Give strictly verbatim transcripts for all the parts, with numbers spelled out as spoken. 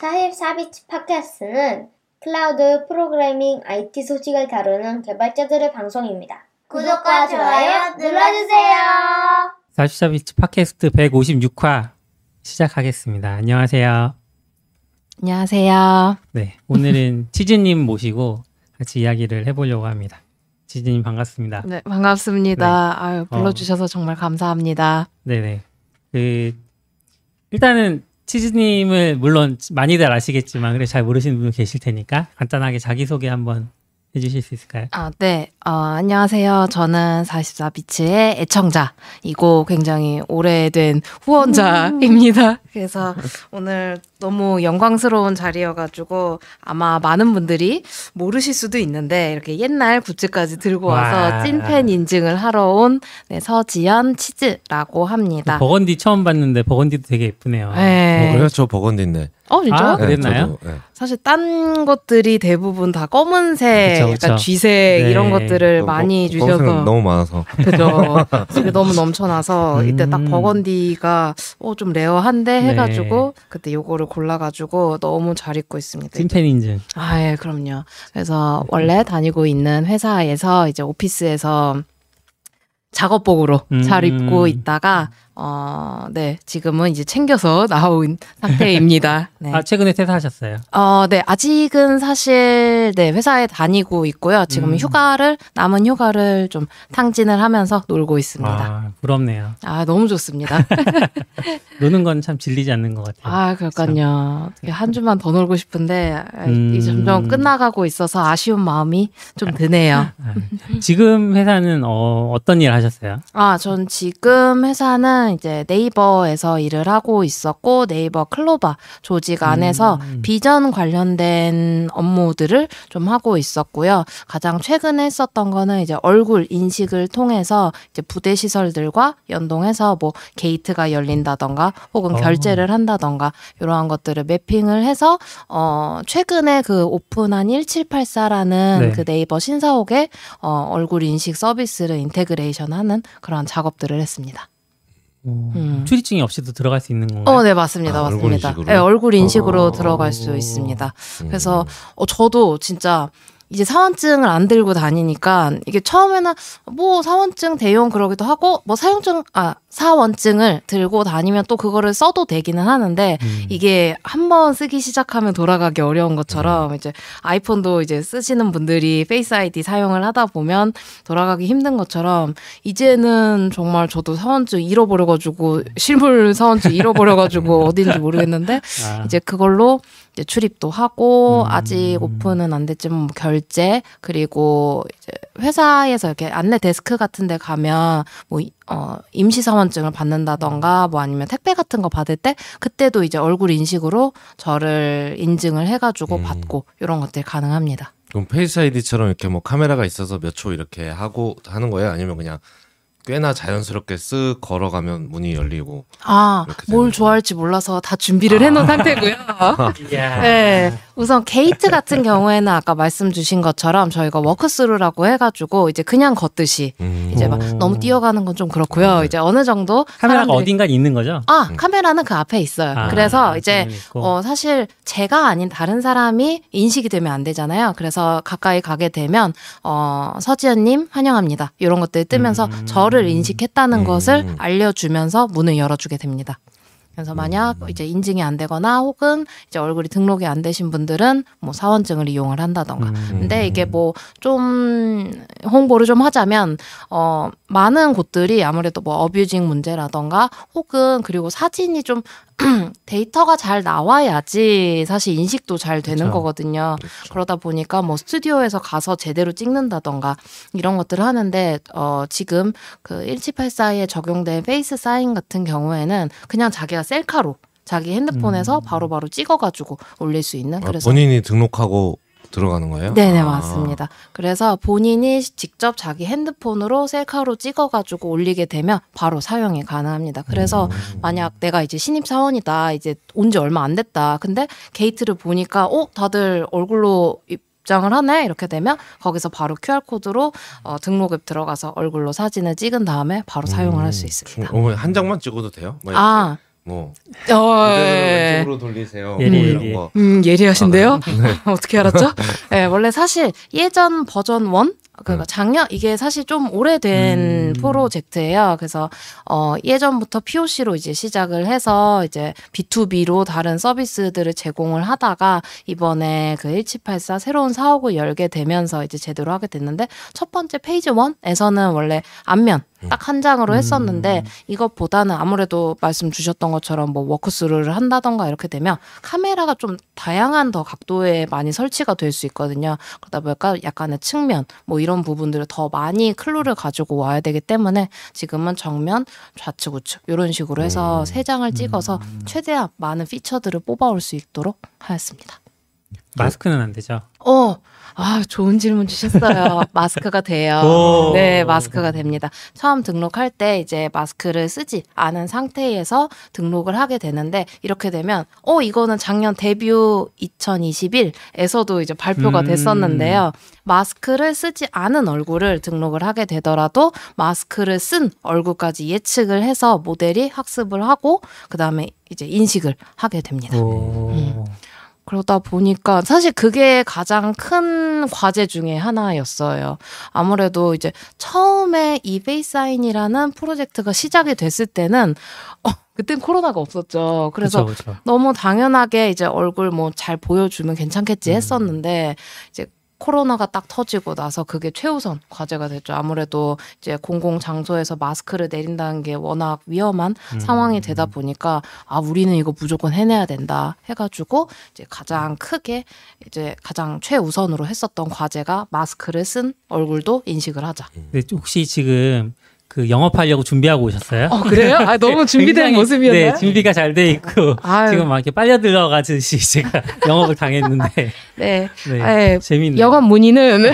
사십사 비치 팟캐스트는 클라우드 프로그래밍 아이티 소식을 다루는 개발자들의 방송입니다. 구독과 좋아요 눌러주세요. 사십사 비치 팟캐스트 백오십육 화 시작하겠습니다. 안녕하세요. 안녕하세요. 네, 오늘은 치즈님 모시고 같이 이야기를 해보려고 합니다. 치즈님 반갑습니다. 네, 반갑습니다. 네. 아유, 불러주셔서 어, 정말 감사합니다. 네네. 그 일단은 치즈님을 물론 많이들 아시겠지만 그래 잘 모르시는 분 계실 테니까 간단하게 자기소개 한번 해주실 수 있을까요? 아, 네. 어, 안녕하세요. 저는 사십사 비치의 애청자이고 굉장히 오래된 후원자입니다. 그래서 오늘 너무 영광스러운 자리여가지고 아마 많은 분들이 모르실 수도 있는데 이렇게 옛날 굿즈까지 들고 와서 와. 찐팬 인증을 하러 온 네, 서지연 치즈라고 합니다. 버건디 처음 봤는데 버건디도 되게 예쁘네요. 네. 어, 그래요? 저 버건디인데. 어, 진짜? 아, 그랬나요? 네, 저도, 네. 사실 딴 것들이 대부분 다 검은색, 그쵸, 그쵸. 약간 쥐색 네. 이런 것들을 어, 많이 거, 주셔서 너무 많아서 그죠? 이게 너무 넘쳐나서 음. 이때 딱 버건디가 어, 좀 레어한데 해가지고 네. 그때 요거를 골라가지고 너무 잘 입고 있습니다. 찐팬 인증. 아, 예, 그럼요. 그래서 원래 다니고 있는 회사에서 이제 오피스에서 작업복으로 음. 잘 입고 있다가 어, 네, 지금은 이제 챙겨서 나온 상태입니다. 네. 아, 최근에 퇴사하셨어요? 어, 네, 아직은 사실 네, 회사에 다니고 있고요. 지금 음. 휴가를 남은 휴가를 좀 탕진을 하면서 놀고 있습니다. 아, 부럽네요. 아, 너무 좋습니다. 노는 건 참 질리지 않는 것 같아요. 아, 그러니까요. 한 주만 더 놀고 싶은데 음. 이제 점점 끝나가고 있어서 아쉬운 마음이 좀 드네요. 아, 지금 회사는 어, 어떤 일 하셨어요? 아, 전 지금 회사는 이제 네이버에서 일을 하고 있었고 네이버 클로바 조직 안에서 음. 비전 관련된 업무들을 좀 하고 있었고요. 가장 최근에 했었던 거는 이제 얼굴 인식을 통해서 이제 부대 시설들과 연동해서 뭐 게이트가 열린다던가 혹은 어. 결제를 한다던가 이러한 것들을 매핑을 해서 어 최근에 그 오픈한 천칠백팔십사라는 네. 그 네이버 신사옥의 어 얼굴 인식 서비스를 인테그레이션하는 그런 작업들을 했습니다. 음. 출입증이 없이도 들어갈 수 있는 건가요? 어, 네, 맞습니다. 아, 맞습니다. 얼굴 인식으로, 네, 얼굴 인식으로 어... 들어갈 수 있습니다. 음. 그래서 어, 저도 진짜 이제 사원증을 안 들고 다니니까 이게 처음에는 뭐 사원증 대용 그러기도 하고 뭐 사용증 아 사원증을 들고 다니면 또 그거를 써도 되기는 하는데 음. 이게 한번 쓰기 시작하면 돌아가기 어려운 것처럼 음. 이제 아이폰도 이제 쓰시는 분들이 페이스 아이디 사용을 하다 보면 돌아가기 힘든 것처럼 이제는 정말 저도 사원증 잃어버려가지고 실물 사원증 잃어버려가지고 어딘지 모르겠는데 아. 이제 그걸로 이제 출입도 하고 음. 아직 오픈은 안 됐지만 뭐 결제 그리고 이제 회사에서 이렇게 안내 데스크 같은 데 가면 뭐 어, 임시사원증을 받는다던가 뭐 아니면 택배 같은 거 받을 때 그때도 이제 얼굴 인식으로 저를 인증을 해가지고 음. 받고 이런 것들이 가능합니다. 그럼 페이스 아이디처럼 이렇게 뭐 카메라가 있어서 몇 초 이렇게 하고 하는 거예요? 아니면 그냥 꽤나 자연스럽게 쓱 걸어가면 문이 열리고 아, 뭘 좋아할지 몰라서 다 준비를 해놓은 아. 상태고요. 네, 우선 게이트 같은 경우에는 아까 말씀 주신 것처럼 저희가 워크스루라고 해가지고 이제 그냥 걷듯이 음. 이제 막 너무 뛰어가는 건 좀 그렇고요. 네. 이제 어느 정도 카메라가 사람들이... 어딘가 있는 거죠? 아, 음. 카메라는 그 앞에 있어요. 아, 그래서 이제 어, 사실 제가 아닌 다른 사람이 인식이 되면 안 되잖아요. 그래서 가까이 가게 되면 어, 서지연님 환영합니다. 이런 것들이 뜨면서 음. 저를 인식했다는 음. 것을 알려주면서 문을 열어주게 됩니다. 그래서 만약 이제 인증이 안 되거나 혹은 이제 얼굴이 등록이 안 되신 분들은 뭐 사원증을 이용을 한다던가. 음. 근데 이게 뭐 좀 홍보를 좀 하자면 어 많은 곳들이 아무래도 뭐 어뷰징 문제라던가 혹은 그리고 사진이 좀 데이터가 잘 나와야지 사실 인식도 잘 되는 그렇죠. 거거든요. 그렇죠. 그러다 보니까 뭐 스튜디오에서 가서 제대로 찍는다던가 이런 것들을 하는데 어 지금 그 천칠백팔십사에 적용된 페이스 사인 같은 경우에는 그냥 자기가 셀카로 자기 핸드폰에서 바로바로 음. 바로 찍어가지고 올릴 수 있는. 아, 그래서 본인이 등록하고 들어가는 거예요? 네네, 아. 맞습니다. 그래서 본인이 직접 자기 핸드폰으로 셀카로 찍어가지고 올리게 되면 바로 사용이 가능합니다. 그래서 음. 만약 내가 이제 신입사원이다, 이제 온 지 얼마 안 됐다. 근데 게이트를 보니까 어? 다들 얼굴로 입장을 하네? 이렇게 되면 거기서 바로 큐알코드로 어, 등록 앱 들어가서 얼굴로 사진을 찍은 다음에 바로 사용을 음. 할 수 있습니다. 한 장만 찍어도 돼요? 아. 뭐 어, 왼쪽으로 돌리세요. 예리, 뭐 이런 예리. 거. 음, 예리하신데요? 아, 어떻게 알았죠? 네, 원래 사실 예전 버전 일 그러니까 작년 이게 사실 좀 오래된 음. 프로젝트예요. 그래서 어, 예전부터 피오씨로 이제 시작을 해서 이제 비투비로 다른 서비스들을 제공을 하다가 이번에 그 일칠팔사 새로운 사옥을 열게 되면서 이제 제대로 하게 됐는데, 첫 번째 페이지 일에서는 원래 앞면 딱 한 장으로 했었는데 음. 이것보다는 아무래도 말씀 주셨던 것처럼 뭐 워크스루를 한다던가 이렇게 되면 카메라가 좀 다양한 더 각도에 많이 설치가 될 수 있거든요. 그러다 보니까 약간의 측면 뭐 이런 부분들을 더 많이 클루를 가지고 와야 되기 때문에 지금은 정면, 좌측, 우측 이런 식으로 해서 세 장을 찍어서 최대한 많은 피처들을 뽑아올 수 있도록 하였습니다. 마스크는 안 되죠? 어, 아, 좋은 질문 주셨어요. 마스크가 돼요. 네, 마스크가 됩니다. 처음 등록할 때 이제 마스크를 쓰지 않은 상태에서 등록을 하게 되는데, 이렇게 되면 어, 이거는 작년 데뷔 이천이십일에서도 이제 발표가 음. 됐었는데요. 마스크를 쓰지 않은 얼굴을 등록을 하게 되더라도 마스크를 쓴 얼굴까지 예측을 해서 모델이 학습을 하고 그 다음에 이제 인식을 하게 됩니다. 음. 그러다 보니까 사실 그게 가장 큰 과제 중에 하나였어요. 아무래도 이제 처음에 이 페이스사인이라는 프로젝트가 시작이 됐을 때는 어, 그땐 코로나가 없었죠. 그래서 그쵸, 그쵸. 너무 당연하게 이제 얼굴 뭐 잘 보여주면 괜찮겠지 했었는데 이제 코로나가 딱 터지고 나서 그게 최우선 과제가 됐죠. 아무래도 이제 공공장소에서 마스크를 내린다는 게 워낙 위험한 음. 상황이 되다 보니까 아, 우리는 이거 무조건 해내야 된다 해가지고 이제 가장 크게 이제 가장 최우선으로 했었던 과제가 마스크를 쓴 얼굴도 인식을 하자. 네, 혹시 지금 그 영업하려고 준비하고 오셨어요? 어, 그래요? 아, 너무 준비된 모습이었나요? 네, 준비가 잘 돼 있고 아유. 지금 막 이렇게 빨려 들어가듯이 제가 영업을 당했는데 네, 네 재밌네요. 영업 문의는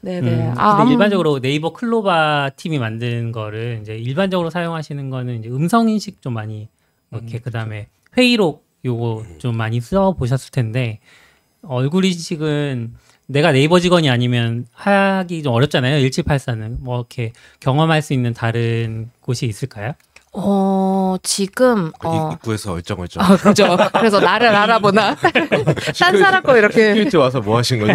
네네. 음, 아, 근데 일반적으로 네이버 클로바 팀이 만든 거를 이제 일반적으로 사용하시는 거는 이제 음성 인식 좀 많이 이렇게 음, 그다음에 회의록 요거 좀 많이 써 보셨을 텐데, 얼굴 인식은 내가 네이버 직원이 아니면 하기 좀 어렵잖아요. 일칠팔사는 뭐 이렇게 경험할 수 있는 다른 곳이 있을까요? 어, 지금 어... 입구에서 얼쩡얼쩡. 아, 그죠. 그래서 나를 알아보나. 딴 사람 거 이렇게. 큐티 와서 뭐 하신 거죠?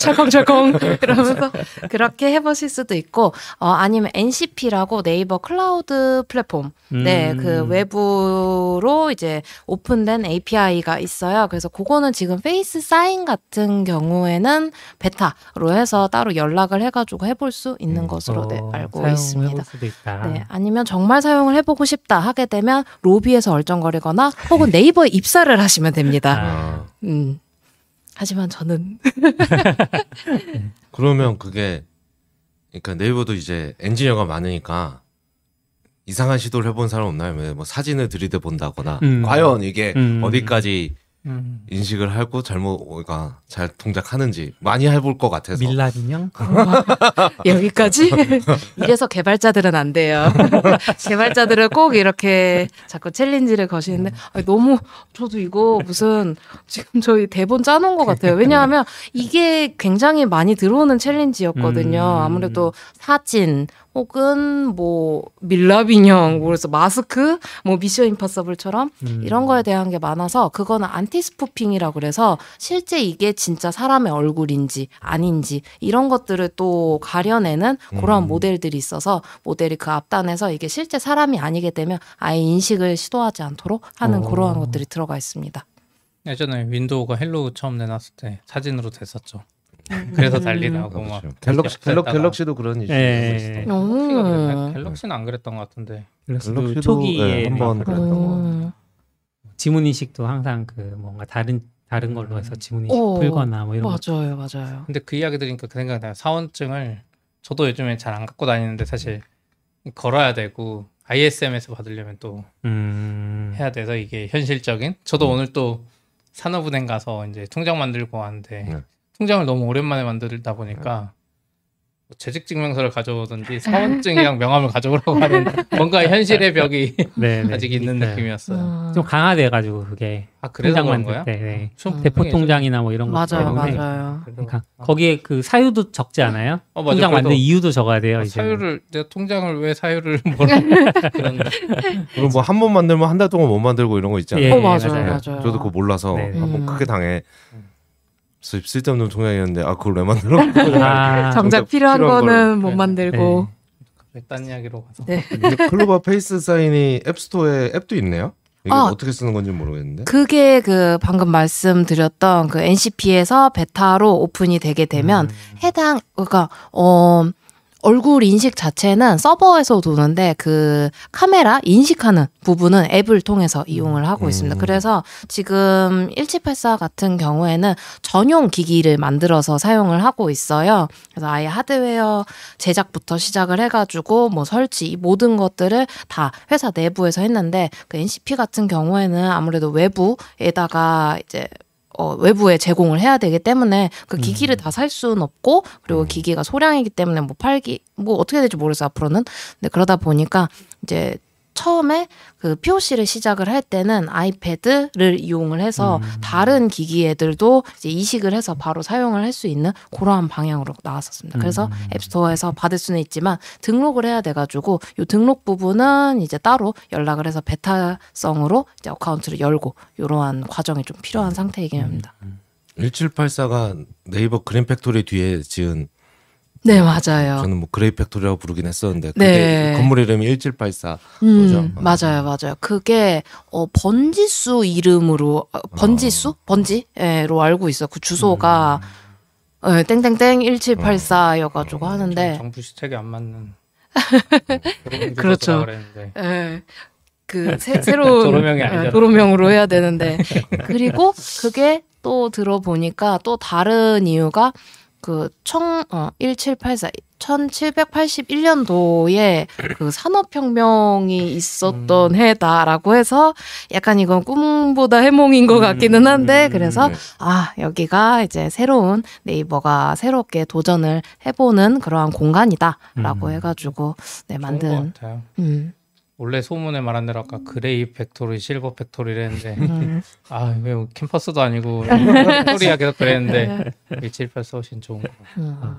철컹철컹 이러면서 그렇게 해보실 수도 있고, 어, 아니면 엔씨피라고 네이버 클라우드 플랫폼. 음. 네, 그 외부로 이제 오픈된 에이피아이가 있어요. 그래서 그거는 지금 페이스사인 같은 경우에는 베타로 해서 따로 연락을 해가지고 해볼 수 있는 음, 것으로 어, 네, 알고 있습니다. 수도 있다. 네, 아니면 정말 사용을 해보고 싶다 하게 되면 로비에서 얼쩡거리거나 혹은 네이버에 입사를 하시면 됩니다. 음, 하지만 저는 그러면 그게 그러니까 네이버도 이제 엔지니어가 많으니까 이상한 시도를 해본 사람 없나요? 뭐 사진을 들이대본다거나 음. 과연 이게 음. 어디까지 음. 인식을 하고 잘못 그러니까 잘 동작하는지 많이 해볼 것 같아서. 밀랍 인형? 여기까지? 이래서 개발자들은 안 돼요. 개발자들은 꼭 이렇게 자꾸 챌린지를 거시는데 아니, 너무 저도 이거 무슨 지금 저희 대본 짜놓은 것 같아요. 왜냐하면 이게 굉장히 많이 들어오는 챌린지였거든요. 아무래도 사진 혹은 뭐 밀랍 인형, 그래서 마스크, 뭐 미션 임파서블처럼 음. 이런 거에 대한 게 많아서, 그거는 안티스푸핑이라고 그래서 실제 이게 진짜 사람의 얼굴인지 아닌지 이런 것들을 또 가려내는 그런 음. 모델들이 있어서 모델이 그 앞단에서 이게 실제 사람이 아니게 되면 아예 인식을 시도하지 않도록 하는 오. 그러한 것들이 들어가 있습니다. 예전에 윈도우가 헬로우 처음 내놨을 때 사진으로 됐었죠. 그래서 달리나고 막 갤럭시, 갤럭, 갤럭시도 그런 이슈. 예. 갤럭시는 안 그랬던 것 같은데. 갤럭시도 초기에 한번 그랬던 거. 지문 인식도 항상 그 뭔가 다른 다른 걸로 해서 지문 인식 오, 풀거나 뭐 이런. 맞아요, 거. 맞아요. 근데 그 이야기 들으니까 그 생각이 나요. 사원증을 저도 요즘에 잘 안 갖고 다니는데 사실 걸어야 되고 아이에스엠에서 받으려면 또 음. 해야 돼서 이게 현실적인. 저도 음. 오늘 또 산업은행 가서 이제 통장 만들고 왔는데. 네. 통장을 너무 오랜만에 만들다 보니까 재직증명서를 가져오든지 사원증이랑 명함을 가져오라고 하는 뭔가 현실의 벽이 아직 있는 느낌이었어요. 좀 강화돼가지고 그게 아, 그래서 그런 거야? 네, 네. 음. 대포 통장이나 뭐 이런 거 맞아요, 맞아요. 그러니까 거기에 그 사유도 적지 않아요? 어, 맞아. 통장 만든 이유도 적어야 돼요. 어, 사유를 내 통장을 왜 사유를 모르 그런 그리고 뭐 한 번 만들면 한 달 동안 못 만들고 이런 거 있잖아요. 예, 어, 맞아요, 맞아요. 맞아요. 저도 그거 몰라서 네. 한 번 크게 당해. 쓸데없는 통장이었는데 아 그걸 왜 만들어? 아, 정작 필요한, 필요한 거는 못 만들고 네. 딴 이야기로 가서 네. 클로바 페이스 사인이 앱스토어에 앱도 있네요? 이게 어, 어떻게 쓰는 건지 모르겠는데 그게 그 방금 말씀드렸던 그 엔씨피에서 베타로 오픈이 되게 되면 음. 해당 그러니까 어 얼굴 인식 자체는 서버에서 도는데 그 카메라 인식하는 부분은 앱을 통해서 이용을 하고 음. 있습니다. 그래서 지금 천칠백팔십사 같은 경우에는 전용 기기를 만들어서 사용을 하고 있어요. 그래서 아예 하드웨어 제작부터 시작을 해가지고 뭐 설치 이 모든 것들을 다 회사 내부에서 했는데 그 엔씨피 같은 경우에는 아무래도 외부에다가 이제 어, 외부에 제공을 해야 되기 때문에 그 기기를 음. 다 살 수는 없고 그리고 음. 기기가 소량이기 때문에 뭐 팔기 뭐 어떻게 될지 모르겠어 앞으로는. 근데 그러다 보니까 이제 처음에 그 피오씨를 시작을 할 때는 아이패드를 이용을 해서 음. 다른 기기애들도 이제 이식을 해서 바로 사용을 할 수 있는 그러한 방향으로 나왔었습니다. 그래서 음. 앱스토어에서 받을 수는 있지만 등록을 해야 돼가지고 이 등록 부분은 이제 따로 연락을 해서 베타성으로 이제 어카운트를 열고 이러한 과정이 좀 필요한 상태이긴 합니다. 음. 천칠백팔십사가 네이버 그린 팩토리 뒤에 지은 네 맞아요. 저는 뭐 그레이 팩토리라고 부르긴 했었는데 그게 네. 건물 이름이 천칠백팔십사 음, 거죠? 어. 맞아요, 맞아요. 그게 어, 번지수 이름으로 번지수 어. 번지로 알고 있어. 그 주소가 음. 네, 땡땡땡 천칠백팔십사여가지고 어. 하는데 정부 시책에 안 맞는 뭐, 그렇죠. 네. 그 새, 새로운 도로명이 아니잖아요. 도로명으로 해야 되는데 그리고 그게 또 들어보니까 또 다른 이유가. 그 청, 어, 천칠백팔십사, 천칠백팔십일 년도에 그 산업혁명이 있었던 음. 해다라고 해서 약간 이건 꿈보다 해몽인 것 같기는 한데 그래서 아 여기가 이제 새로운 네이버가 새롭게 도전을 해보는 그러한 공간이다라고 음. 해가지고 네, 만든 좋은 것 같아요. 음. 원래 소문에 말한 대로 아까 그레이 팩토리, 실버 팩토리를 했는데 음. 아 왜 캠퍼스도 아니고 팩토리야 계속 그랬는데 천칠백팔십사 훨씬 좋은 거 같아요.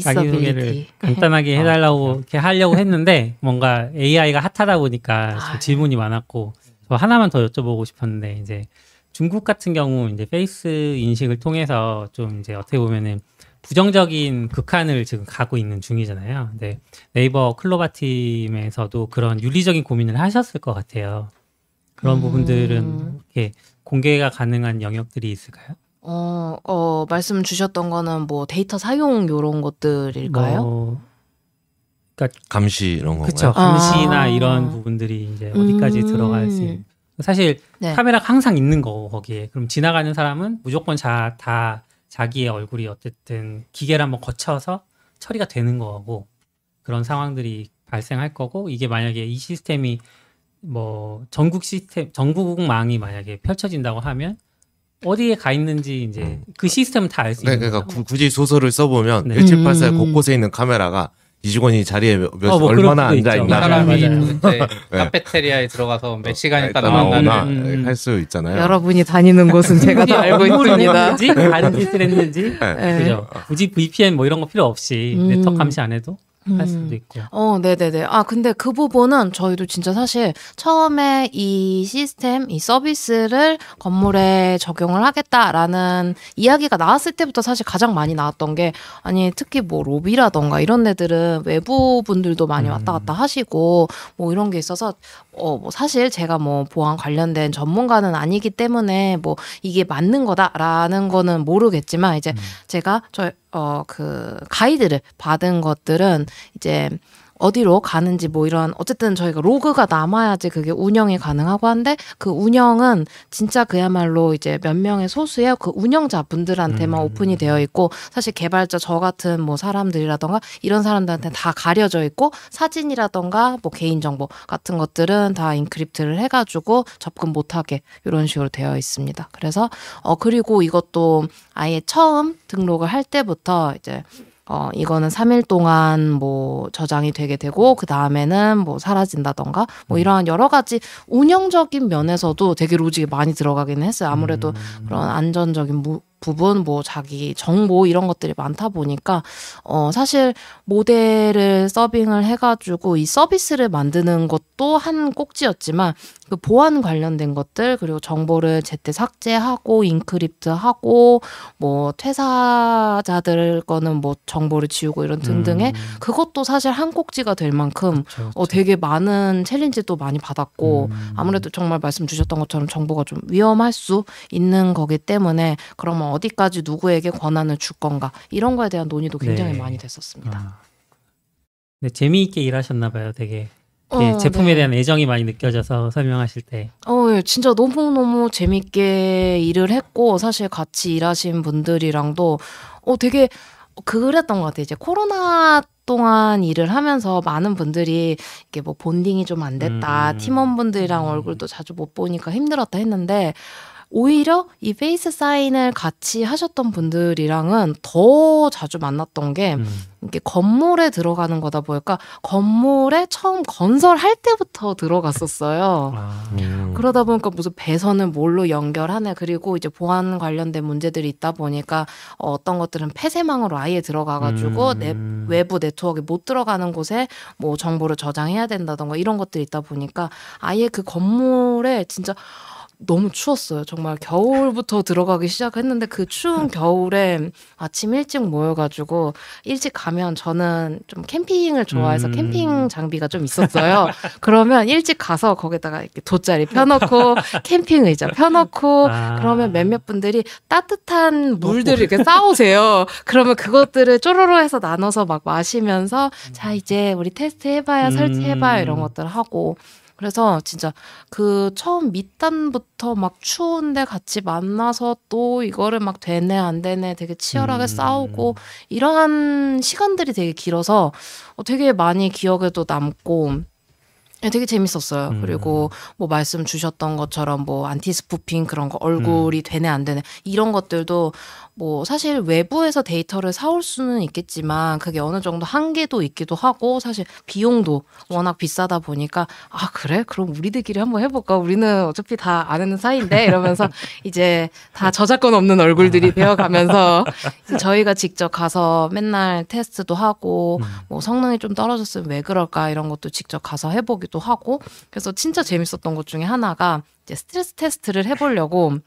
자기 소개를 간단하게 해달라고 이렇게 하려고 했는데 뭔가 에이아이가 핫하다 보니까 좀 질문이 많았고 저 하나만 더 여쭤보고 싶었는데 이제 중국 같은 경우 이제 페이스 인식을 통해서 좀 이제 어떻게 보면은 부정적인 극한을 지금 가고 있는 중이잖아요. 근데 네이버 클로바 팀에서도 그런 윤리적인 고민을 하셨을 것 같아요. 그런 음. 부분들은 이렇게 공개가 가능한 영역들이 있을까요? 어, 어, 말씀 주셨던 거는 뭐 데이터 사용 이런 것들일까요? 뭐, 그러니까 감시 이런 건가요? 그렇죠. 감시나 아. 이런 부분들이 이제 어디까지 음. 들어갈 수 있는. 사실 네. 카메라가 항상 있는 거고 거기에. 그럼 지나가는 사람은 무조건 자, 다 자기의 얼굴이 어쨌든 기계를 한번 거쳐서 처리가 되는 거고 그런 상황들이 발생할 거고 이게 만약에 이 시스템이 뭐 전국 시스템 전국망이 만약에 펼쳐진다고 하면 어디에 가 있는지 이제 음. 그 시스템은 다 알 수 있는 거죠. 그러니까 구, 굳이 소설을 써보면 네. 천칠백팔십사의 음. 곳곳에 있는 카메라가 이 직원이 자리에 몇, 몇, 어, 뭐 얼마나 앉아있나. 사람이 카페테리아에 들어가서 몇 시간이 따라온다 할 수 있잖아요. 여러분이 다니는 곳은 제가 다 알고 있습니다. 다른 짓을 했는지. 네. 그죠? 굳이 브이피엔 뭐 이런 거 필요 없이 음. 네트워크 감시 안 해도 할 수도 있고. 음. 어, 네네네. 아, 근데 그 부분은 저희도 진짜 사실 처음에 이 시스템, 이 서비스를 건물에 적용을 하겠다라는 이야기가 나왔을 때부터 사실 가장 많이 나왔던 게 아니, 특히 뭐 로비라던가 이런 데들은 외부 분들도 많이 음. 왔다 갔다 하시고 뭐 이런 게 있어서 어, 뭐 사실 제가 뭐 보안 관련된 전문가는 아니기 때문에 뭐 이게 맞는 거다라는 거는 모르겠지만 이제 음. 제가 저 어, 그, 가이드를 받은 것들은 이제 어디로 가는지 뭐 이런, 어쨌든 저희가 로그가 남아야지 그게 운영이 가능하고 한데 그 운영은 진짜 그야말로 이제 몇 명의 소수의 그 운영자분들한테만 음. 오픈이 되어 있고 사실 개발자 저 같은 뭐 사람들이라던가 이런 사람들한테는 다 가려져 있고 사진이라던가 뭐 개인정보 같은 것들은 다 인크립트를 해가지고 접근 못하게 이런 식으로 되어 있습니다. 그래서, 어, 그리고 이것도 아예 처음 등록을 할 때부터 이제 어, 이거는 삼 일 동안 뭐 저장이 되게 되고 그 다음에는 뭐 사라진다던가 뭐 이러한 여러 가지 운영적인 면에서도 되게 로직이 많이 들어가기는 했어요. 아무래도 음. 그런 안전적인 무, 부분 뭐 자기 정보 이런 것들이 많다 보니까 어, 사실 모델을 서빙을 해가지고 이 서비스를 만드는 것도 한 꼭지였지만 그 보안 관련된 것들 그리고 정보를 제때 삭제하고 인크립트하고 뭐 퇴사자들 거는 뭐 정보를 지우고 이런 등등의 음. 그것도 사실 한 꼭지가 될 만큼 그쵸, 그쵸. 어, 되게 많은 챌린지도 많이 받았고 음. 아무래도 정말 말씀 주셨던 것처럼 정보가 좀 위험할 수 있는 거기 때문에 그러면 어디까지 누구에게 권한을 줄 건가 이런 거에 대한 논의도 굉장히 네. 많이 됐었습니다. 아. 네, 재미있게 일하셨나 봐요. 되게. 네, 어, 제품에 네. 대한 애정이 많이 느껴져서 설명하실 때. 어, 예, 진짜 너무너무 재밌게 일을 했고 사실 같이 일하신 분들이랑도 어, 되게 그랬던 것 같아요. 이제 코로나 동안 일을 하면서 많은 분들이 이게 뭐 본딩이 좀 안 됐다, 음. 팀원분들이랑 얼굴도 자주 못 보니까 힘들었다 했는데 오히려 이 페이스 사인을 같이 하셨던 분들이랑은 더 자주 만났던 게 음. 이게 건물에 들어가는 거다 보니까 건물에 처음 건설할 때부터 들어갔었어요. 아, 음. 그러다 보니까 무슨 배선을 뭘로 연결하네. 그리고 이제 보안 관련된 문제들이 있다 보니까 어떤 것들은 폐쇄망으로 아예 들어가가지고 음. 내, 외부 네트워크에 못 들어가는 곳에 뭐 정보를 저장해야 된다던가 이런 것들이 있다 보니까 아예 그 건물에 진짜 너무 추웠어요. 정말 겨울부터 들어가기 시작했는데 그 추운 겨울에 아침 일찍 모여가지고 일찍 가면 저는 좀 캠핑을 좋아해서 음. 캠핑 장비가 좀 있었어요. 그러면 일찍 가서 거기다가 이렇게 돗자리 펴놓고 캠핑 의자 펴놓고 아. 그러면 몇몇 분들이 따뜻한 물들을 이렇게 싸오세요. 그러면 그것들을 쪼로로 해서 나눠서 막 마시면서 자 이제 우리 테스트 해봐야 음. 설치해봐야 이런 것들 하고 그래서 진짜 그 처음 밑단부터 막 추운데 같이 만나서 또 이거를 막 되네 안 되네 되게 치열하게 음. 싸우고 이러한 시간들이 되게 길어서 되게 많이 기억에도 남고 되게 재밌었어요. 음. 그리고 뭐 말씀 주셨던 것처럼 뭐 안티스푸핑 그런 거 얼굴이 음. 되네 안 되네 이런 것들도 뭐 사실 외부에서 데이터를 사올 수는 있겠지만 그게 어느 정도 한계도 있기도 하고 사실 비용도 워낙 비싸다 보니까 아 그래? 그럼 우리들끼리 한번 해볼까? 우리는 어차피 다 아는 사이인데 이러면서 이제 다 저작권 없는 얼굴들이 되어가면서 저희가 직접 가서 맨날 테스트도 하고 뭐 성능이 좀 떨어졌으면 왜 그럴까? 이런 것도 직접 가서 해보기도 하고 그래서 진짜 재밌었던 것 중에 하나가 이제 스트레스 테스트를 해보려고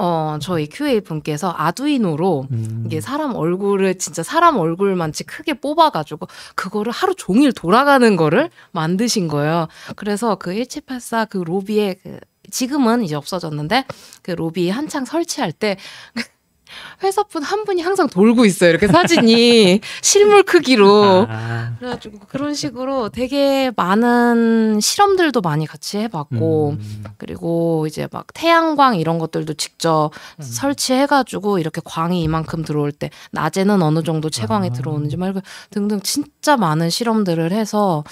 어, 저희 큐에이 분께서 아두이노로 음. 이게 사람 얼굴을 진짜 사람 얼굴만치 크게 뽑아가지고 그거를 하루 종일 돌아가는 거를 만드신 거예요. 그래서 그 천칠백팔십사 그 로비에 그 지금은 이제 없어졌는데 그 로비 한창 설치할 때 회사분 한 분이 항상 돌고 있어요. 이렇게 사진이 실물 크기로. 아. 그래가지고 그런 식으로 되게 많은 실험들도 많이 같이 해봤고 음. 그리고 이제 막 태양광 이런 것들도 직접 음. 설치해가지고 이렇게 광이 이만큼 들어올 때 낮에는 어느 정도 채광이 아. 들어오는지 말고 등등 진짜 많은 실험들을 해서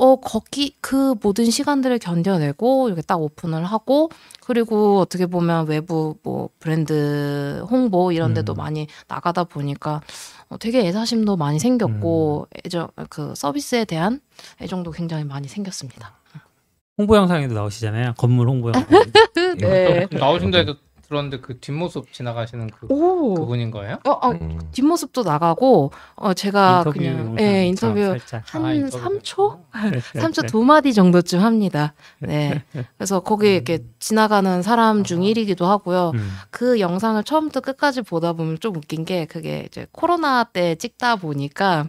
어, 거기 그 모든 시간들을 견뎌내고 이렇게 딱 오픈을 하고 그리고 어떻게 보면 외부 뭐 브랜드 홍보 이런 데도 음. 많이 나가다 보니까 어, 되게 애사심도 많이 생겼고 음. 애정, 그 서비스에 대한 애정도 굉장히 많이 생겼습니다. 홍보 영상에도 나오시잖아요. 건물 홍보 영상. 네. 나오신다 해서 들었는데 그 뒷모습 지나가시는 그, 그분인 거예요? 어, 어, 음. 뒷모습도 나가고 어, 제가 인터뷰 그냥 예, 인터뷰 한 아, 삼 초? 삼 초 두 마디 정도쯤 합니다. 네. 그래서 거기 이렇게 지나가는 사람 중 일이기도 하고요. 음. 그 영상을 처음부터 끝까지 보다 보면 좀 웃긴 게 그게 이제 코로나 때 찍다 보니까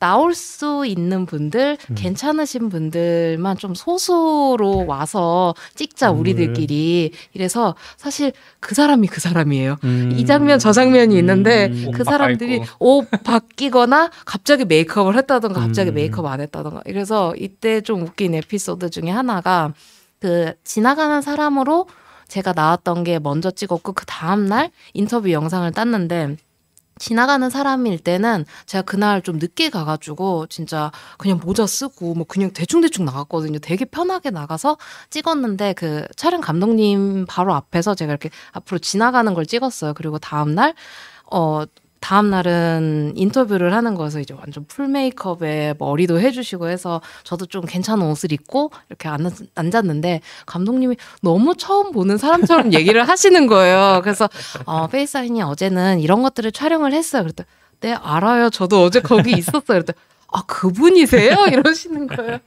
나올 수 있는 분들 음. 괜찮으신 분들만 좀 소수로 와서 찍자 음. 우리들끼리 이래서 사실 그 사람이 그 사람이에요. 음. 이 장면 저 장면이 음. 있는데 음. 그 사람들이 바꿔. 옷 바뀌거나 갑자기 메이크업을 했다던가 갑자기 음. 메이크업 안 했다던가 이래서 이때 좀 웃긴 에피소드 중에 하나가 그 지나가는 사람으로 제가 나왔던 게 먼저 찍었고 그 다음날 인터뷰 영상을 땄는데 지나가는 사람일 때는 제가 그날 좀 늦게 가가지고 진짜 그냥 모자 쓰고 뭐 그냥 대충대충 나갔거든요. 되게 편하게 나가서 찍었는데 그 촬영 감독님 바로 앞에서 제가 이렇게 앞으로 지나가는 걸 찍었어요. 그리고 다음날 어 다음 날은 인터뷰를 하는 거여서 이제 완전 풀 메이크업에 머리도 해주시고 해서 저도 좀 괜찮은 옷을 입고 이렇게 앉았는데 감독님이 너무 처음 보는 사람처럼 얘기를 하시는 거예요. 그래서 어, 페이스사인이 어제는 이런 것들을 촬영을 했어요. 그랬더니 네 알아요. 저도 어제 거기 있었어요. 그랬더니 아 그분이세요? 이러시는 거예요.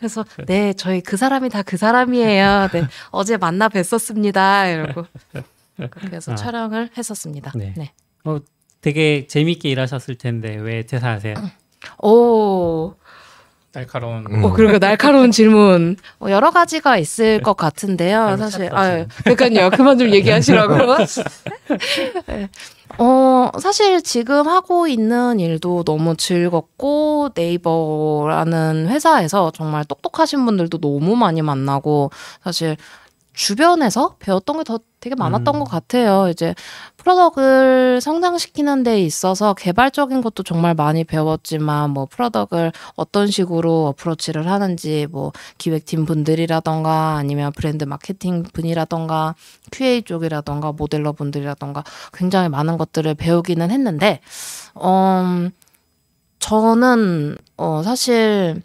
그래서 네 저희 그 사람이 다 그 사람이에요. 네 어제 만나 뵀었습니다. 이러고 그렇게 해서 아. 촬영을 했었습니다. 네. 네. 어. 되게 재밌게 일하셨을 텐데 왜 퇴사하세요? 오 날카로운 음. 어 그러니까 날카로운 질문 어, 여러 가지가 있을 것 같은데요. 사실 아 그러니까요 그만 좀 얘기하시라고. 네. 어 사실 지금 하고 있는 일도 너무 즐겁고 네이버라는 회사에서 정말 똑똑하신 분들도 너무 많이 만나고 사실. 주변에서 배웠던 게 더 되게 많았던 음. 것 같아요. 이제 프로덕을 성장시키는 데 있어서 개발적인 것도 정말 많이 배웠지만 뭐 프로덕을 어떤 식으로 어프로치를 하는지 뭐 기획팀 분들이라던가 아니면 브랜드 마케팅 분이라던가 큐에이 쪽이라던가 모델러 분들이라던가 굉장히 많은 것들을 배우기는 했는데 어, 저는 어, 사실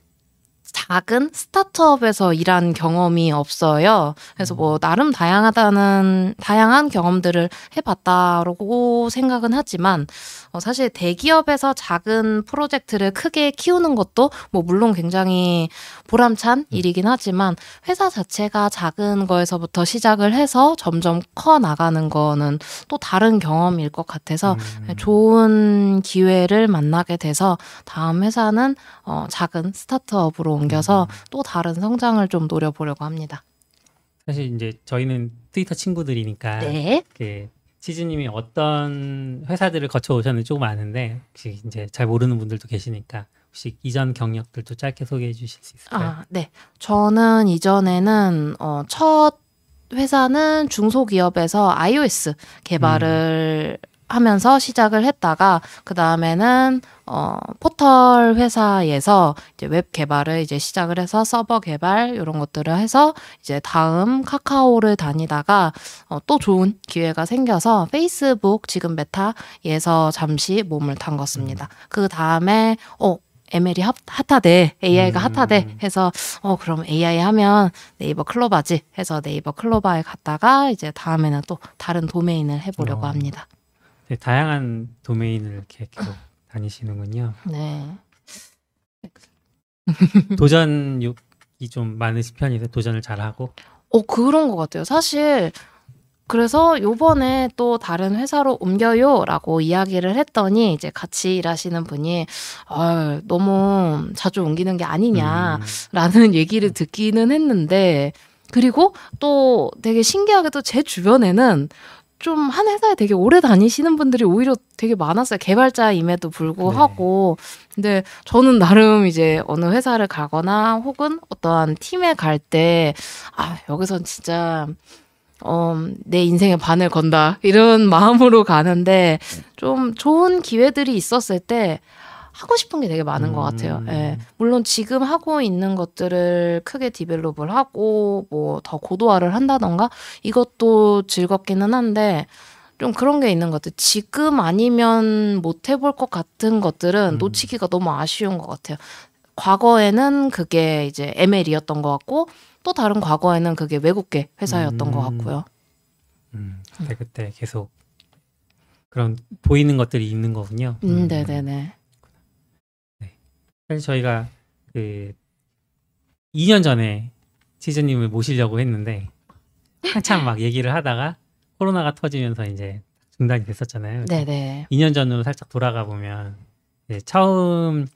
작은 스타트업에서 일한 경험이 없어요. 그래서 뭐 나름 다양하다는 다양한 경험들을 해봤다라고 생각은 하지만 어, 사실 대기업에서 작은 프로젝트를 크게 키우는 것도 뭐 물론 굉장히 보람찬 일이긴 하지만 회사 자체가 작은 거에서부터 시작을 해서 점점 커 나가는 거는 또 다른 경험일 것 같아서 음. 좋은 기회를 만나게 돼서 다음 회사는 어, 작은 스타트업으로 옮겨. 음. 또 다른 성장을 좀 노려보려고 합니다. 사실 이제 저희는 트위터 친구들이니까 네. 그 치즈님이 어떤 회사들을 거쳐 오셨는지 조금 아는데 혹시 이제 잘 모르는 분들도 계시니까 혹시 이전 경력들도 짧게 소개해 주실 수 있을까요? 아, 네. 저는 이전에는 어, 첫 회사는 중소기업에서 iOS 개발을 음. 하면서 시작을 했다가 그 다음에는 어, 포털 회사에서 이제 웹 개발을 이제 시작을 해서 서버 개발 이런 것들을 해서 이제 다음 카카오를 다니다가 어, 또 좋은 기회가 생겨서 페이스북 지금 메타에서 잠시 몸을 담궜습니다. 그 다음에 어 엠엘이 핫, 핫하대 에이아이가 음. 핫하대 해서 어 그럼 에이아이 하면 네이버 클로바지 해서 네이버 클로바에 갔다가 이제 다음에는 또 다른 도메인을 해보려고 어. 합니다. 네, 다양한 도메인을 이렇게 계속 다니시는군요. 네. 도전이 좀 많으신 편이세요? 도전을 잘하고? 어, 그런 것 같아요. 사실 그래서 요번에 또 다른 회사로 옮겨요 라고 이야기를 했더니 이제 같이 일하시는 분이 아, 너무 자주 옮기는 게 아니냐라는 음. 얘기를 듣기는 했는데 그리고 또 되게 신기하게도 제 주변에는 좀 한 회사에 되게 오래 다니시는 분들이 오히려 되게 많았어요. 개발자임에도 불구하고. 네. 근데 저는 나름 이제 어느 회사를 가거나 혹은 어떠한 팀에 갈 때 아, 여기선 진짜 어, 내 인생에 반을 건다. 이런 마음으로 가는데 좀 좋은 기회들이 있었을 때 하고 싶은 게 되게 많은 음. 것 같아요. 예. 물론 지금 하고 있는 것들을 크게 디벨롭을 하고 뭐 더 고도화를 한다던가 이것도 즐겁기는 한데 좀 그런 게 있는 것 같아요. 지금 아니면 못 해볼 것 같은 것들은 놓치기가 음. 너무 아쉬운 것 같아요. 과거에는 그게 이제 엠엘이었던 것 같고 또 다른 과거에는 그게 외국계 회사였던 음. 것 같고요. 음. 그때 그때 계속 그런 보이는 것들이 있는 거군요. 음, 음. 네네네. 사실 저희가 그 이 년 전에 치즈님을 모시려고 했는데 한참 막 얘기를 하다가 코로나가 터지면서 이제 중단이 됐었잖아요. 네네. 이 년 전으로 살짝 돌아가 보면 이제 처음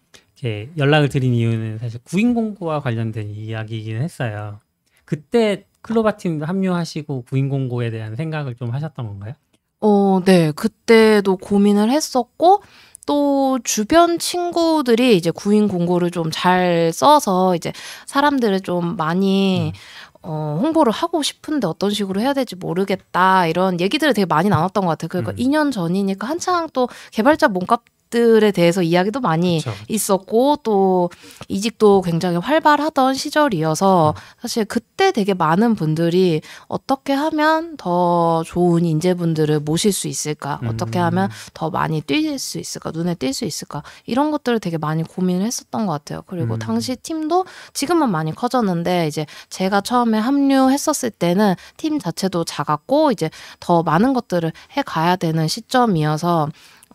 이렇게 연락을 드린 이유는 사실 구인공고와 관련된 이야기이긴 했어요. 그때 클로바 팀 합류하시고 구인공고에 대한 생각을 좀 하셨던 건가요? 어, 네. 그때도 고민을 했었고. 또 주변 친구들이 이제 구인공고를 좀 잘 써서 이제 사람들을 좀 많이 음. 어, 홍보를 하고 싶은데 어떤 식으로 해야 될지 모르겠다 이런 얘기들을 되게 많이 나눴던 것 같아요. 그러니까 음. 이 년 전이니까 한창 또 개발자 몸값 것들에 대해서 이야기도 많이 그쵸. 있었고 또 이직도 굉장히 활발하던 시절이어서 사실 그때 되게 많은 분들이 어떻게 하면 더 좋은 인재분들을 모실 수 있을까? 음. 어떻게 하면 더 많이 뛸 수 있을까? 눈에 띌 수 있을까? 이런 것들을 되게 많이 고민을 했었던 것 같아요. 그리고 음. 당시 팀도 지금은 많이 커졌는데 이제 제가 처음에 합류했었을 때는 팀 자체도 작았고 이제 더 많은 것들을 해가야 되는 시점이어서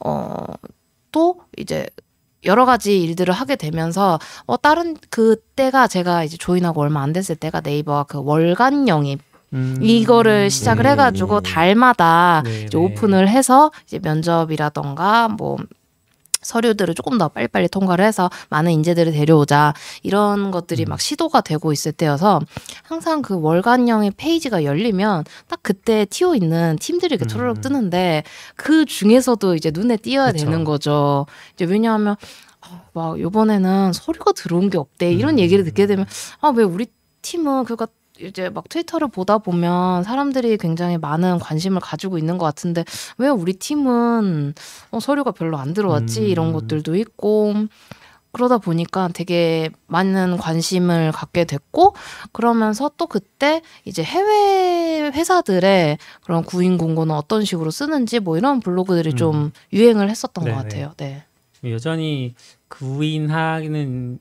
어, 또 이제 여러 가지 일들을 하게 되면서 어, 다른 그때가 제가 이제 조인하고 얼마 안 됐을 때가 네이버가 그 월간 영입 음, 이거를 시작을 네, 해가지고 네, 달마다 네, 이제 네. 오픈을 해서 이제 면접이라던가 뭐 서류들을 조금 더 빨리빨리 통과를 해서 많은 인재들을 데려오자 이런 것들이 막 시도가 되고 있을 때여서 항상 그 월간형의 페이지가 열리면 딱 그때 튀어 있는 팀들이 이렇게 초르륵 뜨는데 그 중에서도 이제 눈에 띄어야 그쵸. 되는 거죠. 이제 왜냐하면 막 이번에는 서류가 들어온 게 없대 이런 얘기를 듣게 되면 아, 왜 우리 팀은 그러니까 이제 막 트위터를 보다 보면 사람들이 굉장히 많은 관심을 가지고 있는 것 같은데 왜 우리 팀은 어, 서류가 별로 안 들어왔지 음. 이런 것들도 있고 그러다 보니까 되게 많은 관심을 갖게 됐고 그러면서 또 그때 이제 해외 회사들의 그런 구인 공고는 어떤 식으로 쓰는지 뭐 이런 블로그들이 음. 좀 유행을 했었던 네네. 것 같아요. 네. 여전히 구인하기는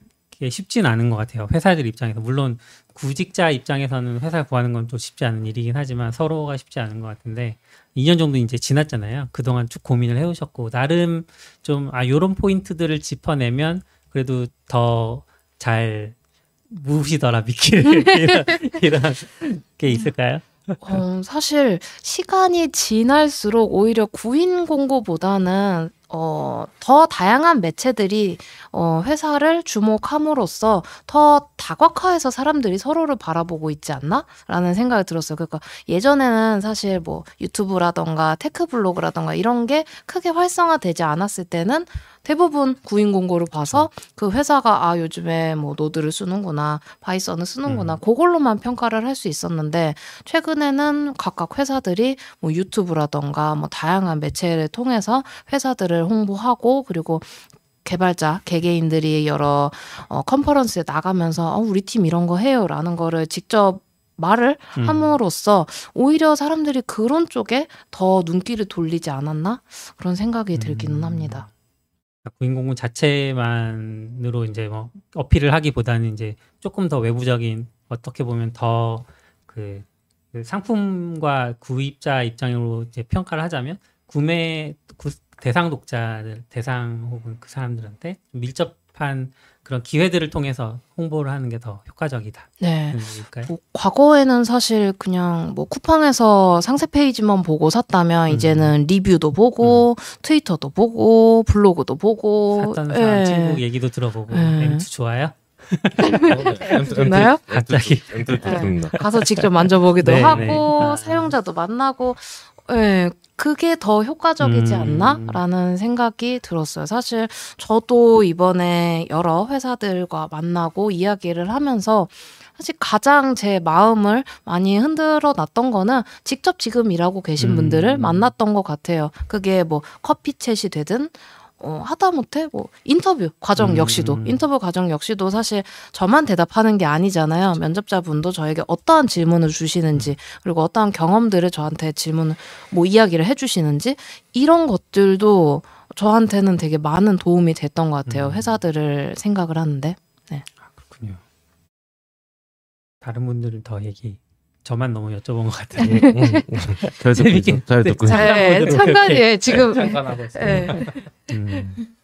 쉽진 않은 것 같아요. 회사들 입장에서 물론 구직자 입장에서는 회사 구하는 건 또 쉽지 않은 일이긴 하지만 서로가 쉽지 않은 것 같은데 이 년 정도 이제 지났잖아요. 그동안 쭉 고민을 해오셨고 나름 좀 아 요런 포인트들을 짚어내면 그래도 더 잘 무시더라 믿기를 이런, 이런 게 있을까요? 어, 사실 시간이 지날수록 오히려 구인 공고보다는 어, 더 다양한 매체들이 어, 회사를 주목함으로써 더 다각화해서 사람들이 서로를 바라보고 있지 않나? 라는 생각이 들었어요. 그러니까 예전에는 사실 뭐 유튜브라던가 테크블로그라던가 이런 게 크게 활성화되지 않았을 때는 대부분 구인 공고를 봐서 그 회사가 아 요즘에 뭐 노드를 쓰는구나 파이썬을 쓰는구나 음. 그걸로만 평가를 할 수 있었는데 최근에는 각각 회사들이 뭐 유튜브라던가 뭐 다양한 매체를 통해서 회사들을 홍보하고 그리고 개발자, 개개인들이 여러 어, 컨퍼런스에 나가면서 어, 우리 팀 이런 거 해요 라는 거를 직접 말을 음. 함으로써 오히려 사람들이 그런 쪽에 더 눈길을 돌리지 않았나 그런 생각이 음. 들기는 합니다. 구인공고 자체만으로 이제 뭐 어필을 하기보다는 이제 조금 더 외부적인 어떻게 보면 더 그 그 상품과 구입자 입장으로 이제 평가를 하자면 구매 구, 대상 독자들 대상 혹은 그 사람들한테 밀접한 그런 기회들을 통해서 홍보를 하는 게 더 효과적이다. 네. 뭐, 과거에는 사실 그냥 뭐 쿠팡에서 상세 페이지만 보고 샀다면 음. 이제는 리뷰도 보고 음. 트위터도 보고 블로그도 보고 샀던 사람 예. 친구 얘기도 들어보고 예. 엠투 좋아요? 좋나요? 갑자기 가서 직접 만져보기도 네, 하고 네. 아. 사용자도 만나고 네, 그게 더 효과적이지 음. 않나라는 생각이 들었어요. 사실 저도 이번에 여러 회사들과 만나고 이야기를 하면서 사실 가장 제 마음을 많이 흔들어 놨던 거는 직접 지금 일하고 계신 음. 분들을 만났던 것 같아요. 그게 뭐 커피챗이 되든 어, 하다못해 뭐 인터뷰 과정 역시도 음. 인터뷰 과정 역시도 사실 저만 대답하는 게 아니잖아요. 면접자분도 저에게 어떠한 질문을 주시는지 그리고 어떠한 경험들을 저한테 질문을 뭐 이야기를 해주시는지 이런 것들도 저한테는 되게 많은 도움이 됐던 것 같아요. 회사들을 생각을 하는데 네. 아, 그렇군요. 다른 분들은 더 얘기 저만 너무 여쭤본 것 같아요. 잘 듣고 있어. 잘 듣고 있어. 네, 참관이에요. 지금. 참관하고 있어요. 네. 음.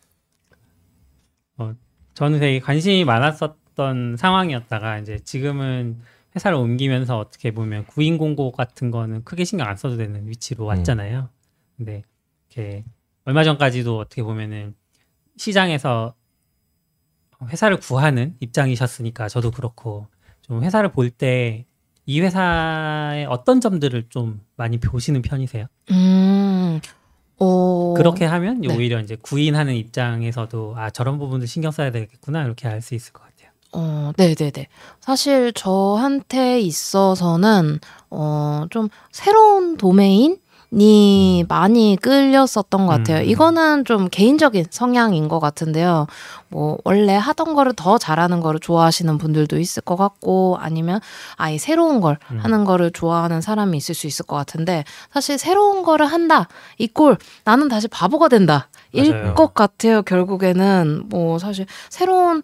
어, 저는 되게 관심이 많았었던 상황이었다가 이제 지금은 회사를 옮기면서 어떻게 보면 구인 공고 같은 거는 크게 신경 안 써도 되는 위치로 왔잖아요. 음. 근데 이렇게 얼마 전까지도 어떻게 보면은 시장에서 회사를 구하는 입장이셨으니까 저도 그렇고 좀 회사를 볼 때 이 회사의 어떤 점들을 좀 많이 보시는 편이세요? 음, 어... 그렇게 하면 네. 오히려 이제 구인하는 입장에서도 아 저런 부분들 신경 써야 되겠구나 이렇게 알 수 있을 것 같아요. 어, 네, 네, 네. 사실 저한테 있어서는 어, 좀 새로운 도메인. 니 많이 끌렸었던 것 같아요. 음. 이거는 좀 개인적인 성향인 것 같은데요. 뭐 원래 하던 거를 더 잘하는 거를 좋아하시는 분들도 있을 것 같고, 아니면 아예 새로운 걸 음. 하는 거를 좋아하는 사람이 있을 수 있을 것 같은데, 사실 새로운 거를 한다 이꼴 나는 다시 바보가 된다 일 것 같아요. 결국에는 뭐 사실 새로운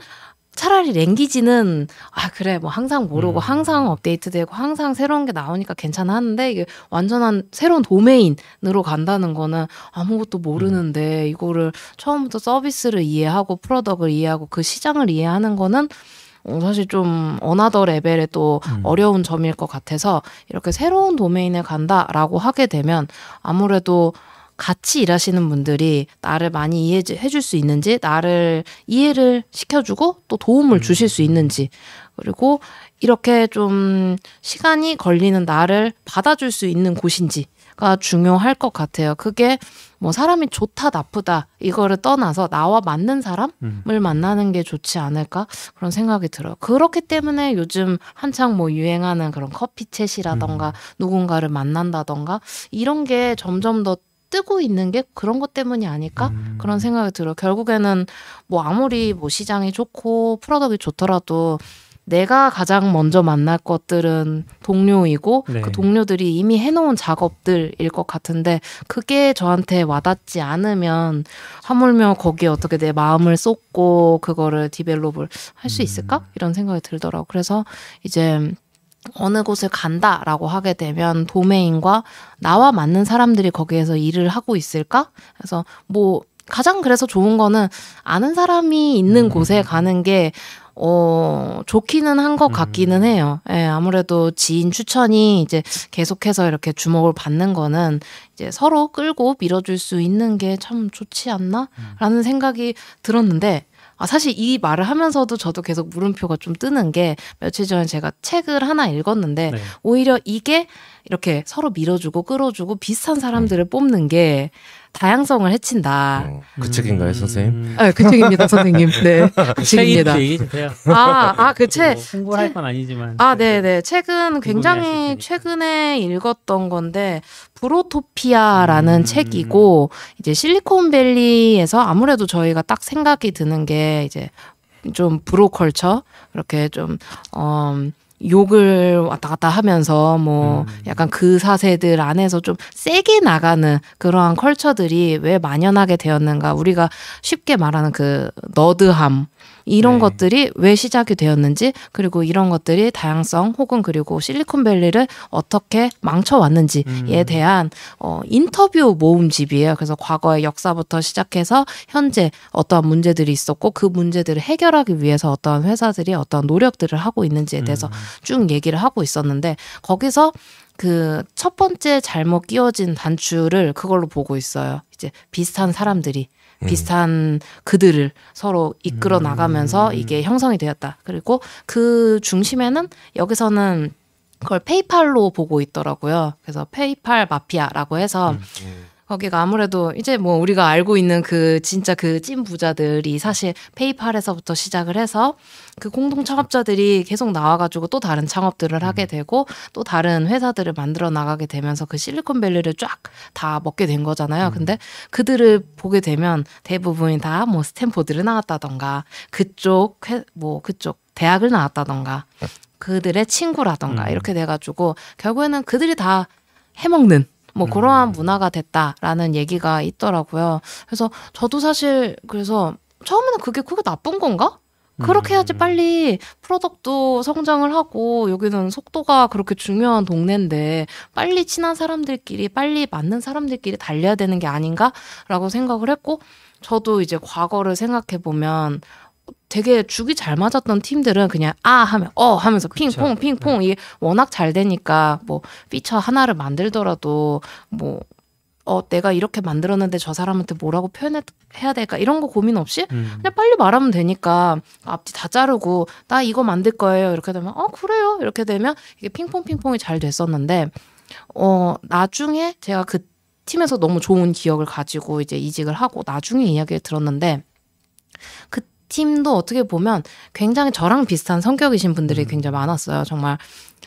차라리 랭귀지는 아 그래 뭐 항상 모르고 음. 항상 업데이트되고 항상 새로운 게 나오니까 괜찮아 하는데, 이게 완전한 새로운 도메인으로 간다는 거는 아무것도 모르는데 음. 이거를 처음부터 서비스를 이해하고 프로덕트를 이해하고 그 시장을 이해하는 거는 사실 좀 어나더 레벨의 또 음. 어려운 점일 것 같아서, 이렇게 새로운 도메인에 간다라고 하게 되면 아무래도 같이 일하시는 분들이 나를 많이 이해해 줄 수 있는지, 나를 이해를 시켜주고 또 도움을 음. 주실 수 있는지, 그리고 이렇게 좀 시간이 걸리는 나를 받아줄 수 있는 곳인지가 중요할 것 같아요. 그게 뭐 사람이 좋다 나쁘다 이거를 떠나서 나와 맞는 사람을 음. 만나는 게 좋지 않을까 그런 생각이 들어요. 그렇기 때문에 요즘 한창 뭐 유행하는 그런 커피챗이라던가 음. 누군가를 만난다던가 이런 게 점점 더 뜨고 있는 게 그런 것 때문이 아닐까? 음. 그런 생각이 들어요. 결국에는 뭐 아무리 뭐 시장이 좋고 프로덕트가 좋더라도 내가 가장 먼저 만날 것들은 동료이고 네. 그 동료들이 이미 해놓은 작업들일 것 같은데, 그게 저한테 와닿지 않으면 하물며 거기에 어떻게 내 마음을 쏟고 그거를 디벨롭을 할 수 있을까? 음. 이런 생각이 들더라고요. 그래서 이제 어느 곳을 간다라고 하게 되면 도메인과 나와 맞는 사람들이 거기에서 일을 하고 있을까? 그래서 뭐 가장 그래서 좋은 거는 아는 사람이 있는 음. 곳에 가는 게 어, 좋기는 한 것 같기는 음. 해요. 예, 아무래도 지인 추천이 이제 계속해서 이렇게 주목을 받는 거는 이제 서로 끌고 밀어줄 수 있는 게 참 좋지 않나? 라는 생각이 들었는데, 아, 사실 이 말을 하면서도 저도 계속 물음표가 좀 뜨는 게, 며칠 전에 제가 책을 하나 읽었는데 네. 오히려 이게 이렇게 서로 밀어주고 끌어주고 비슷한 사람들을 음. 뽑는 게 다양성을 해친다. 어, 그 음. 책인가요, 선생님? 네, 그 책입니다, 선생님. 네, 그 책입니다. 아, 아, 그 책. 홍보할 건 아니지만. 아, 네, 네. 책은 굉장히 최근에 읽었던 건데, 브로토피아라는 음. 책이고, 이제 실리콘밸리에서 아무래도 저희가 딱 생각이 드는 게 이제 좀 브로컬처, 이렇게 좀 어. 욕을 왔다 갔다 하면서 뭐 음. 약간 그 사세들 안에서 좀 세게 나가는 그러한 컬처들이 왜 만연하게 되었는가, 우리가 쉽게 말하는 그 너드함 이런 네. 것들이 왜 시작이 되었는지, 그리고 이런 것들이 다양성 혹은 그리고 실리콘밸리를 어떻게 망쳐왔는지에 음. 대한 어, 인터뷰 모음집이에요. 그래서 과거의 역사부터 시작해서 현재 어떠한 문제들이 있었고 그 문제들을 해결하기 위해서 어떠한 회사들이 어떠한 노력들을 하고 있는지에 대해서 음. 쭉 얘기를 하고 있었는데, 거기서 그 첫 번째 잘못 끼워진 단추를 그걸로 보고 있어요. 이제 비슷한 사람들이 비슷한 음. 그들을 서로 이끌어 나가면서 음. 이게 형성이 되었다. 그리고 그 중심에는 여기서는 그걸 페이팔로 보고 있더라고요. 그래서 페이팔 마피아라고 해서 음. 음. 거기가 아무래도 이제 뭐 우리가 알고 있는 그 진짜 그 찐 부자들이 사실 페이팔에서부터 시작을 해서 그 공동 창업자들이 계속 나와가지고 또 다른 창업들을 음. 하게 되고 또 다른 회사들을 만들어 나가게 되면서 그 실리콘밸리를 쫙 다 먹게 된 거잖아요. 음. 근데 그들을 보게 되면 대부분이 다 뭐 스탠포드를 나왔다던가 그쪽 뭐 그쪽 대학을 나왔다던가 그들의 친구라던가 음. 이렇게 돼가지고 결국에는 그들이 다 해먹는 뭐 음. 그러한 문화가 됐다라는 얘기가 있더라고요. 그래서 저도 사실 그래서 처음에는 그게 그게 나쁜 건가? 그렇게 해야지 빨리 프로덕트도 성장을 하고 여기는 속도가 그렇게 중요한 동네인데 빨리 친한 사람들끼리 빨리 맞는 사람들끼리 달려야 되는 게 아닌가라고 생각을 했고, 저도 이제 과거를 생각해보면 되게 죽이 잘 맞았던 팀들은 그냥 아 하면 어 하면서 핑퐁 핑퐁 이게 워낙 잘 되니까 뭐 피처 하나를 만들더라도 뭐 어 내가 이렇게 만들었는데 저 사람한테 뭐라고 표현해야 될까 이런 거 고민 없이 음. 그냥 빨리 말하면 되니까 앞뒤 다 자르고 나 이거 만들 거예요 이렇게 되면 어 그래요 이렇게 되면 이게 핑퐁 핑퐁이 잘 됐었는데, 어 나중에 제가 그 팀에서 너무 좋은 기억을 가지고 이제 이직을 하고 나중에 이야기를 들었는데, 그 팀도 어떻게 보면 굉장히 저랑 비슷한 성격이신 분들이 음. 굉장히 많았어요. 정말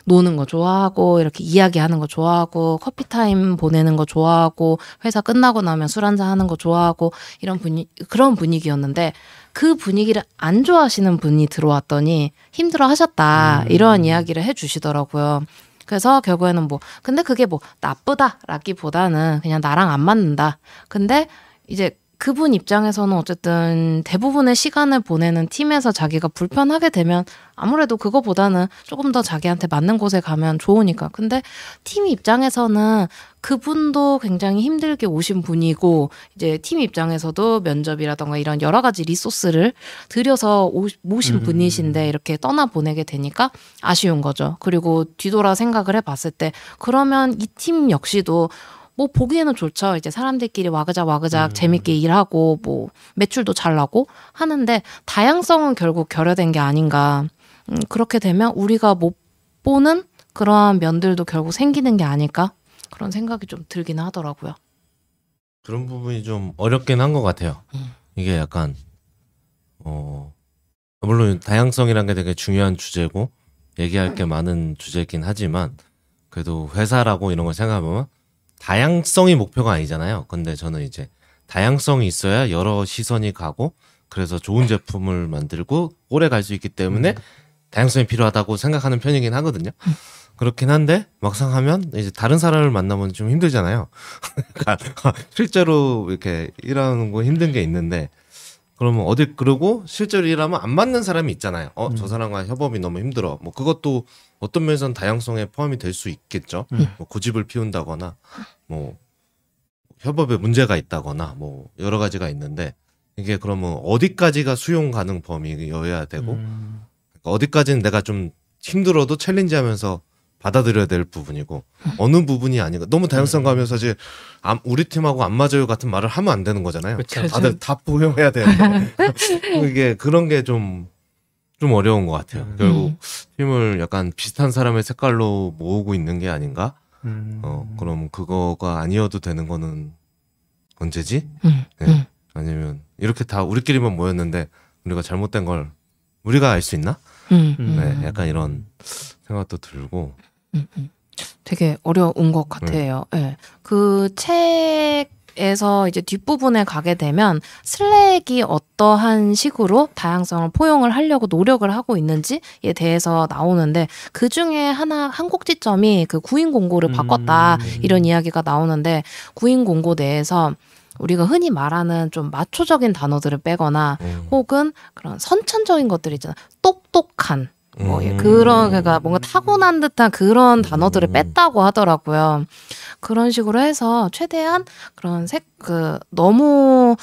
노는 거 좋아하고 이렇게 이야기하는 거 좋아하고 커피 타임 보내는 거 좋아하고 회사 끝나고 나면 술 한잔 하는 거 좋아하고 이런 분위 그런 분위기였는데 그 분위기를 안 좋아하시는 분이 들어왔더니 힘들어하셨다 음. 이런 이야기를 해주시더라고요. 그래서 결국에는 뭐 근데 그게 뭐 나쁘다라기보다는 그냥 나랑 안 맞는다. 근데 이제 그분 입장에서는 어쨌든 대부분의 시간을 보내는 팀에서 자기가 불편하게 되면 아무래도 그거보다는 조금 더 자기한테 맞는 곳에 가면 좋으니까. 근데 팀 입장에서는 그분도 굉장히 힘들게 오신 분이고 이제 팀 입장에서도 면접이라던가 이런 여러 가지 리소스를 들여서 오, 모신 음. 분이신데 이렇게 떠나보내게 되니까 아쉬운 거죠. 그리고 뒤돌아 생각을 해봤을 때 그러면 이 팀 역시도 뭐 보기에는 좋죠. 이제 사람들끼리 와그작 와그작 음. 재밌게 일하고 뭐 매출도 잘 나고 하는데 다양성은 결국 결여된 게 아닌가. 음, 그렇게 되면 우리가 못 보는 그러한 면들도 결국 생기는 게 아닐까. 그런 생각이 좀 들긴 하더라고요. 그런 부분이 좀 어렵긴 한 것 같아요. 음. 이게 약간 어 물론 다양성이란 게 되게 중요한 주제고 얘기할 게 많은 주제긴 하지만 그래도 회사라고 이런 걸 생각해보면 다양성이 목표가 아니잖아요. 근데 저는 이제 다양성이 있어야 여러 시선이 가고 그래서 좋은 제품을 만들고 오래 갈 수 있기 때문에 음. 다양성이 필요하다고 생각하는 편이긴 하거든요. 음. 그렇긴 한데 막상 하면 이제 다른 사람을 만나면 좀 힘들잖아요. 그러니까 실제로 이렇게 일하는 거 힘든 게 있는데 그러면 어디 그러고 실제로 일하면 안 맞는 사람이 있잖아요. 어, 저 음. 사람과 협업이 너무 힘들어. 뭐 그것도 어떤 면에서는 다양성에 포함이 될 수 있겠죠. 음. 뭐 고집을 피운다거나 뭐 협업에 문제가 있다거나 뭐 여러 가지가 있는데 이게 그러면 어디까지가 수용 가능 범위여야 되고 음. 그러니까 어디까지는 내가 좀 힘들어도 챌린지하면서 받아들여야 될 부분이고 어느 부분이 아닌가. 너무 다양성 가면 사실 우리 팀하고 안 맞아요 같은 말을 하면 안 되는 거잖아요. 그쵸. 다들 다 포용해야 되는데 이게 그런 게 좀 좀 어려운 것 같아요. 음. 결국 팀을 약간 비슷한 사람의 색깔로 모으고 있는 게 아닌가. 음. 어 그럼 그거가 아니어도 되는 거는 언제지? 음. 네. 음. 아니면 이렇게 다 우리끼리만 모였는데 우리가 잘못된 걸 우리가 알 수 있나? 음. 네, 약간 이런 생각도 들고. 음, 음. 되게 어려운 것 같아요. 음. 네. 그 책에서 이제 뒷부분에 가게 되면 슬랙이 어떠한 식으로 다양성을 포용을 하려고 노력을 하고 있는지에 대해서 나오는데 그 중에 하나 한 꼭지점이 그 구인 공고를 바꿨다 음. 이런 이야기가 나오는데 구인 공고 내에서 우리가 흔히 말하는 좀 마초적인 단어들을 빼거나 음. 혹은 그런 선천적인 것들 있잖아. 똑똑한 뭐 음. 그런 그러니까 뭔가 타고난 듯한 그런 단어들을 뺐다고 하더라고요. 그런 식으로 해서 최대한 그런 색 그 너무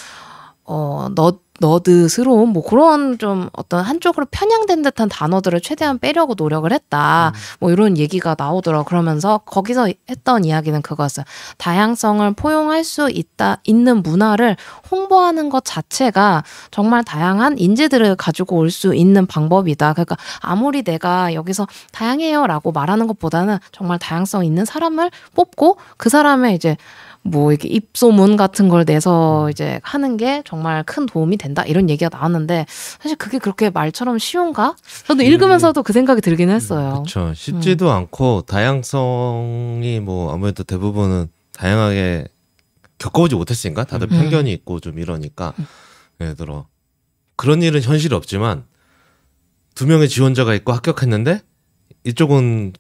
어 너 너드스러운 뭐 그런 좀 어떤 한쪽으로 편향된 듯한 단어들을 최대한 빼려고 노력을 했다. 음. 뭐 이런 얘기가 나오더라고. 그러면서 거기서 했던 이야기는 그거였어요. 다양성을 포용할 수 있다 있는 문화를 홍보하는 것 자체가 정말 다양한 인재들을 가지고 올 수 있는 방법이다. 그러니까 아무리 내가 여기서 다양해요라고 말하는 것보다는 정말 다양성 있는 사람을 뽑고 그 사람의 이제 뭐 이렇게 입소문 같은 걸 내서 이제 하는 게 정말 큰 도움이 된다 이런 얘기가 나왔는데 사실 그게 그렇게 말처럼 쉬운가? 저도 읽으면서도 음, 그 생각이 들긴 했어요. 그렇죠. 쉽지도 음. 않고 다양성이 뭐 아무래도 대부분은 다양하게 겪어보지 못했으니까 다들 음. 편견이 있고 좀 이러니까 음. 예를 들어 그런 일은 현실이 없지만 두 명의 지원자가 있고 합격했는데 이쪽은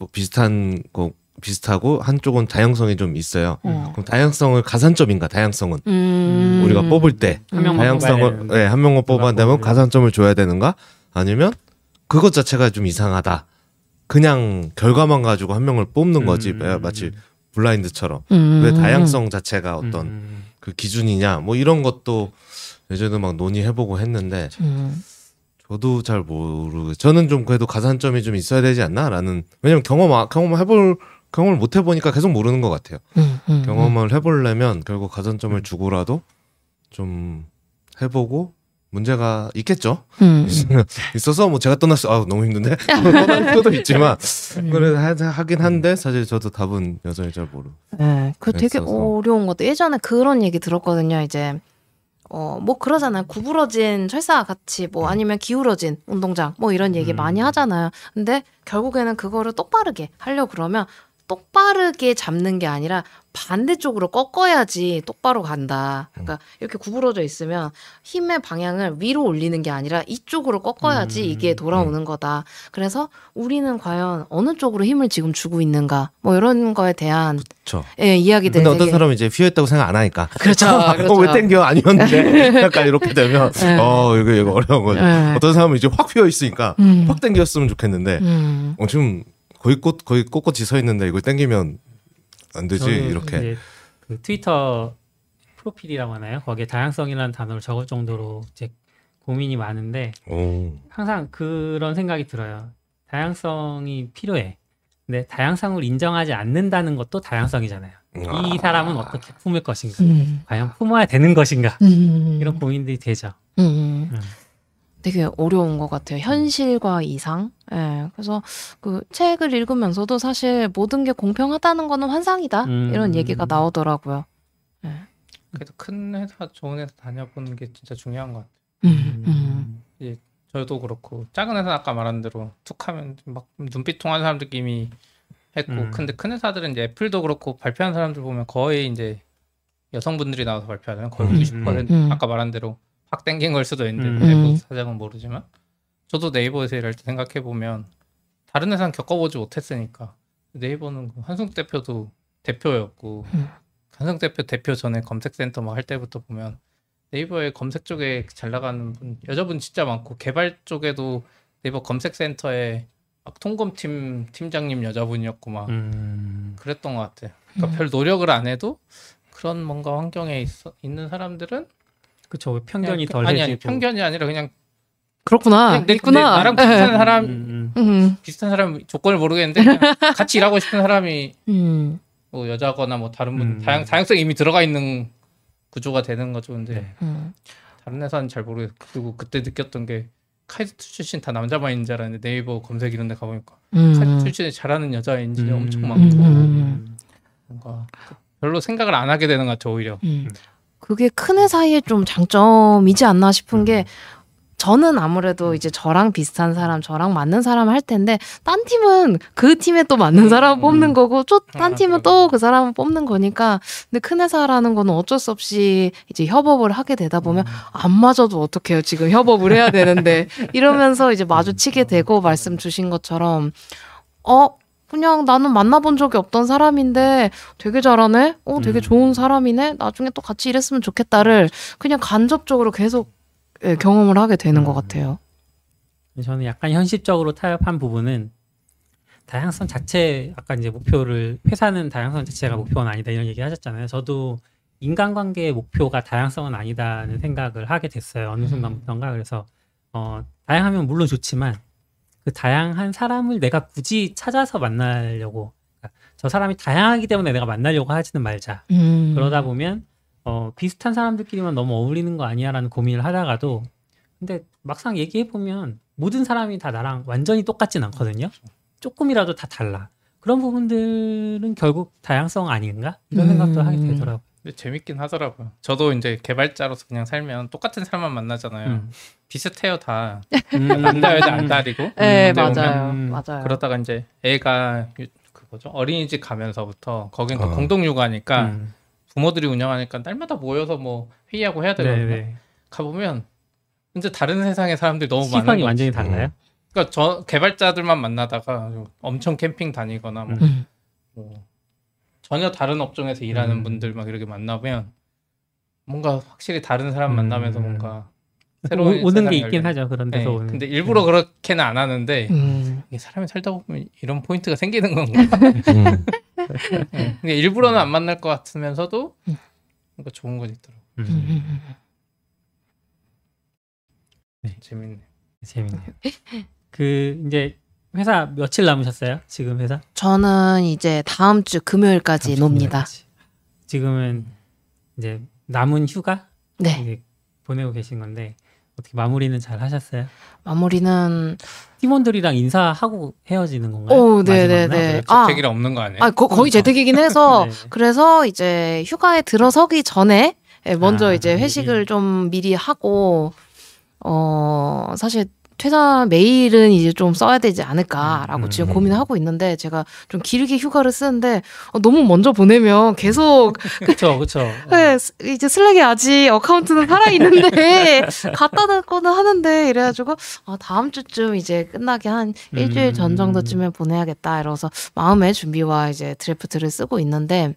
뭐 비슷한 거 비슷하고 한쪽은 다양성이 좀 있어요. 음. 그럼 다양성을 가산점인가? 다양성은 음. 우리가 뽑을 때 음. 다양성을 네, 한 명만 뽑아내면 가산점을 줘야 되는가? 아니면 그것 자체가 좀 이상하다. 그냥 결과만 가지고 한 명을 뽑는 거지 음. 마치 블라인드처럼 음. 왜 다양성 자체가 어떤 음. 그 기준이냐? 뭐 이런 것도 예전에 막 논의해보고 했는데 음. 저도 잘 모르. 저는 좀 그래도 가산점이 좀 있어야 되지 않나라는. 왜냐면 경험 경험 해볼 경험을 못 해보니까 계속 모르는 것 같아요. 음, 음, 경험을 해보려면 결국 가산점을 음. 주고라도 좀 해보고 문제가 있겠죠. 음. 있어서 뭐 제가 떠날 수, 아 너무 힘든데 떠날 수도 있지만 그래 하긴 한데 사실 저도 답은 여전히 잘 모르. 네, 그 되게 어려운 것도 예전에 그런 얘기 들었거든요. 이제 어, 뭐 그러잖아요. 구부러진 철사와 같이 뭐 아니면 기울어진 운동장 뭐 이런 얘기 음. 많이 하잖아요. 근데 결국에는 그거를 똑바르게 하려고 그러면 똑바르게 잡는 게 아니라 반대쪽으로 꺾어야지 똑바로 간다. 그러니까 이렇게 구부러져 있으면 힘의 방향을 위로 올리는 게 아니라 이쪽으로 꺾어야지 이게 돌아오는 거다. 그래서 우리는 과연 어느 쪽으로 힘을 지금 주고 있는가? 뭐 이런 거에 대한 그렇죠. 예, 이야기들. 근데 되게... 어떤 사람은 이제 휘어있다고 생각 안 하니까. 그렇죠. 그렇죠. 어, 왜 땡겨? 아니었는데. 약간 이렇게 되면 네. 어 이거 이거 어려운 거죠. 네. 어떤 사람은 이제 확 휘어있으니까 음. 확 땡겼으면 좋겠는데 음. 어, 지금 거의 꽃 거의 꼿꼿이 서 있는데 이걸 땡기면 안 되지 이렇게. 그 트위터 프로필이라고 하나요? 거기에 다양성이라는 단어를 적을 정도로 이제 고민이 많은데 오. 항상 그런 생각이 들어요. 다양성이 필요해. 근데 다양성을 인정하지 않는다는 것도 다양성이잖아요. 아. 이 사람은 어떻게 품을 것인가? 음. 과연 품어야 되는 것인가? 음. 이런 고민들이 되죠. 음. 음. 되게 어려운 것 같아요. 현실과 이상. 예, 그래서 그 책을 읽으면서도 사실 모든 게 공평하다는 거는 환상이다. 음. 이런 얘기가 나오더라고요. 예. 그래도 큰 회사, 좋은 회사 다녀보는 게 진짜 중요한 것 같아요. 음. 음. 예, 저도 그렇고 작은 회사 아까 말한 대로 툭하면 막 눈빛 통하는 사람들끼리 이미 했고, 음. 근데 큰 회사들은 이제 애플도 그렇고 발표한 사람들 보면 거의 이제 여성분들이 나와서 발표하잖아요. 거의 구십 퍼센트 음. 아까 말한 대로. 확 땡긴 걸 수도 있는데 음. 내부 사정은 모르지만 저도 네이버에서 일할 때 생각해보면 다른 회사는 겪어보지 못했으니까 네이버는 한승 대표도 대표였고 음. 한승 대표 대표 전에 검색센터 막 할 때부터 보면 네이버의 검색 쪽에 잘 나가는 분 여자분 진짜 많고 개발 쪽에도 네이버 검색센터에 막 통검팀 팀장님 여자분이었고 막 음. 그랬던 것 같아요. 그러니까 음. 별 노력을 안 해도 그런 뭔가 환경에 있어, 있는 사람들은 그쵸. 편견이 덜 아니, 아니, 편견이 아니라 그냥 그렇구나. 그냥 내, 있구나. 내, 나랑 비슷한 사람 음, 음. 비슷한 사람 조건을 모르겠는데 그냥 같이 일하고 싶은 사람이 음. 뭐 여자거나 뭐 다른 분 음. 다양 다양성이 이미 들어가 있는 구조가 되는 거죠. 근데 네. 음. 다른 회사는 잘 모르겠고 그리고 그때 느꼈던 게 카이스트 출신 다 남자만 있는 줄 알았는데 네이버 검색 이런 데 가보니까 음. 카이스트 출신이 잘하는 여자 엔지니어 음. 엄청 많고 음. 뭔가 별로 생각을 안 하게 되는 것 같죠. 오히려. 음. 그게 큰 회사의 좀 장점이지 않나 싶은 게 저는 아무래도 이제 저랑 비슷한 사람, 저랑 맞는 사람 할 텐데 딴 팀은 그 팀에 또 맞는 사람 뽑는 거고 또 딴 팀은 또 그 사람 뽑는 거니까 근데 큰 회사라는 건 어쩔 수 없이 이제 협업을 하게 되다 보면 안 맞아도 어떡해요. 지금 협업을 해야 되는데 이러면서 이제 마주치게 되고 말씀 주신 것처럼 어? 그냥 나는 만나본 적이 없던 사람인데 되게 잘하네? 어, 되게 음. 좋은 사람이네? 나중에 또 같이 일했으면 좋겠다를 그냥 간접적으로 계속 예, 경험을 하게 되는 음. 것 같아요. 저는 약간 현실적으로 타협한 부분은 다양성 자체, 아까 이제 목표를, 회사는 다양성 자체가 목표는 아니다 이런 얘기 하셨잖아요. 저도 인간관계의 목표가 다양성은 아니다는 생각을 하게 됐어요. 어느 순간부터인가. 그래서 어, 다양하면 물론 좋지만 그 다양한 사람을 내가 굳이 찾아서 만나려고 그러니까 저 사람이 다양하기 때문에 내가 만나려고 하지는 말자. 음. 그러다 보면 어, 비슷한 사람들끼리만 너무 어울리는 거 아니야라는 고민을 하다가도 근데 막상 얘기해보면 모든 사람이 다 나랑 완전히 똑같진 않거든요. 조금이라도 다 달라. 그런 부분들은 결국 다양성 아닌가? 이런 음. 생각도 하게 되더라고요. 근데 재밌긴 하더라고요. 저도 이제 개발자로서 그냥 살면 똑같은 사람만 만나잖아요. 음. 비슷해요 다. 남자 여자 안 다르고. 네 맞아요. 맞아요. 그러다가 이제 애가 그 뭐죠 어린이집 가면서부터 거긴 어. 공동 육아니까 음. 부모들이 운영하니까 날마다 모여서 뭐 회의하고 해야 되거든요. 가 보면 이제 다른 세상의 사람들이 너무 많아요. 시선이 완전히 달라요. 음. 그러니까 저 개발자들만 만나다가 엄청 캠핑 다니거나 뭐, 음. 뭐 전혀 다른 업종에서 일하는 음. 분들 막 이렇게 만나면 뭔가 확실히 다른 사람 만나면서 음. 뭔가 새로운 오, 오는 게 있긴 열리는. 하죠. 그런데서 네, 오는. 근데 일부러 음. 그렇게는 안 하는데 음. 이게 사람이 살다 보면 이런 포인트가 생기는 건가. 음. 네, 근데 일부러는 안 만날 것 같으면서도 뭔가 좋은 건 있더라고요. 음. 네. 재밌네. 재밌네요. 그 이제 회사 며칠 남으셨어요? 지금 회사? 저는 이제 다음 주 금요일까지 다음 주 놉니다. 금요일까지. 지금은 이제 남은 휴가? 네. 이제 보내고 계신 건데 어떻게 마무리는 잘 하셨어요? 마무리는 팀원들이랑 인사하고 헤어지는 건가요? 오, 네네네. 아, 재택이라 없는 거 아니에요? 아, 거, 거의 재택이긴 해서 네. 그래서 이제 휴가에 들어서기 전에 예, 먼저 아, 이제 회식을 미리. 좀 미리 하고 어 사실 퇴사 메일은 이제 좀 써야 되지 않을까라고 음. 지금 고민을 하고 있는데 제가 좀 길게 휴가를 쓰는데 어, 너무 먼저 보내면 계속 그렇죠 그렇죠 네, 이제 슬랙에 아직 어카운트는 살아있는데 갖다 놓고는 하는데 이래가지고 아, 다음 주쯤 이제 끝나기 한 일주일 전 정도쯤에 보내야겠다 이러면서 마음의 준비와 이제 드래프트를 쓰고 있는데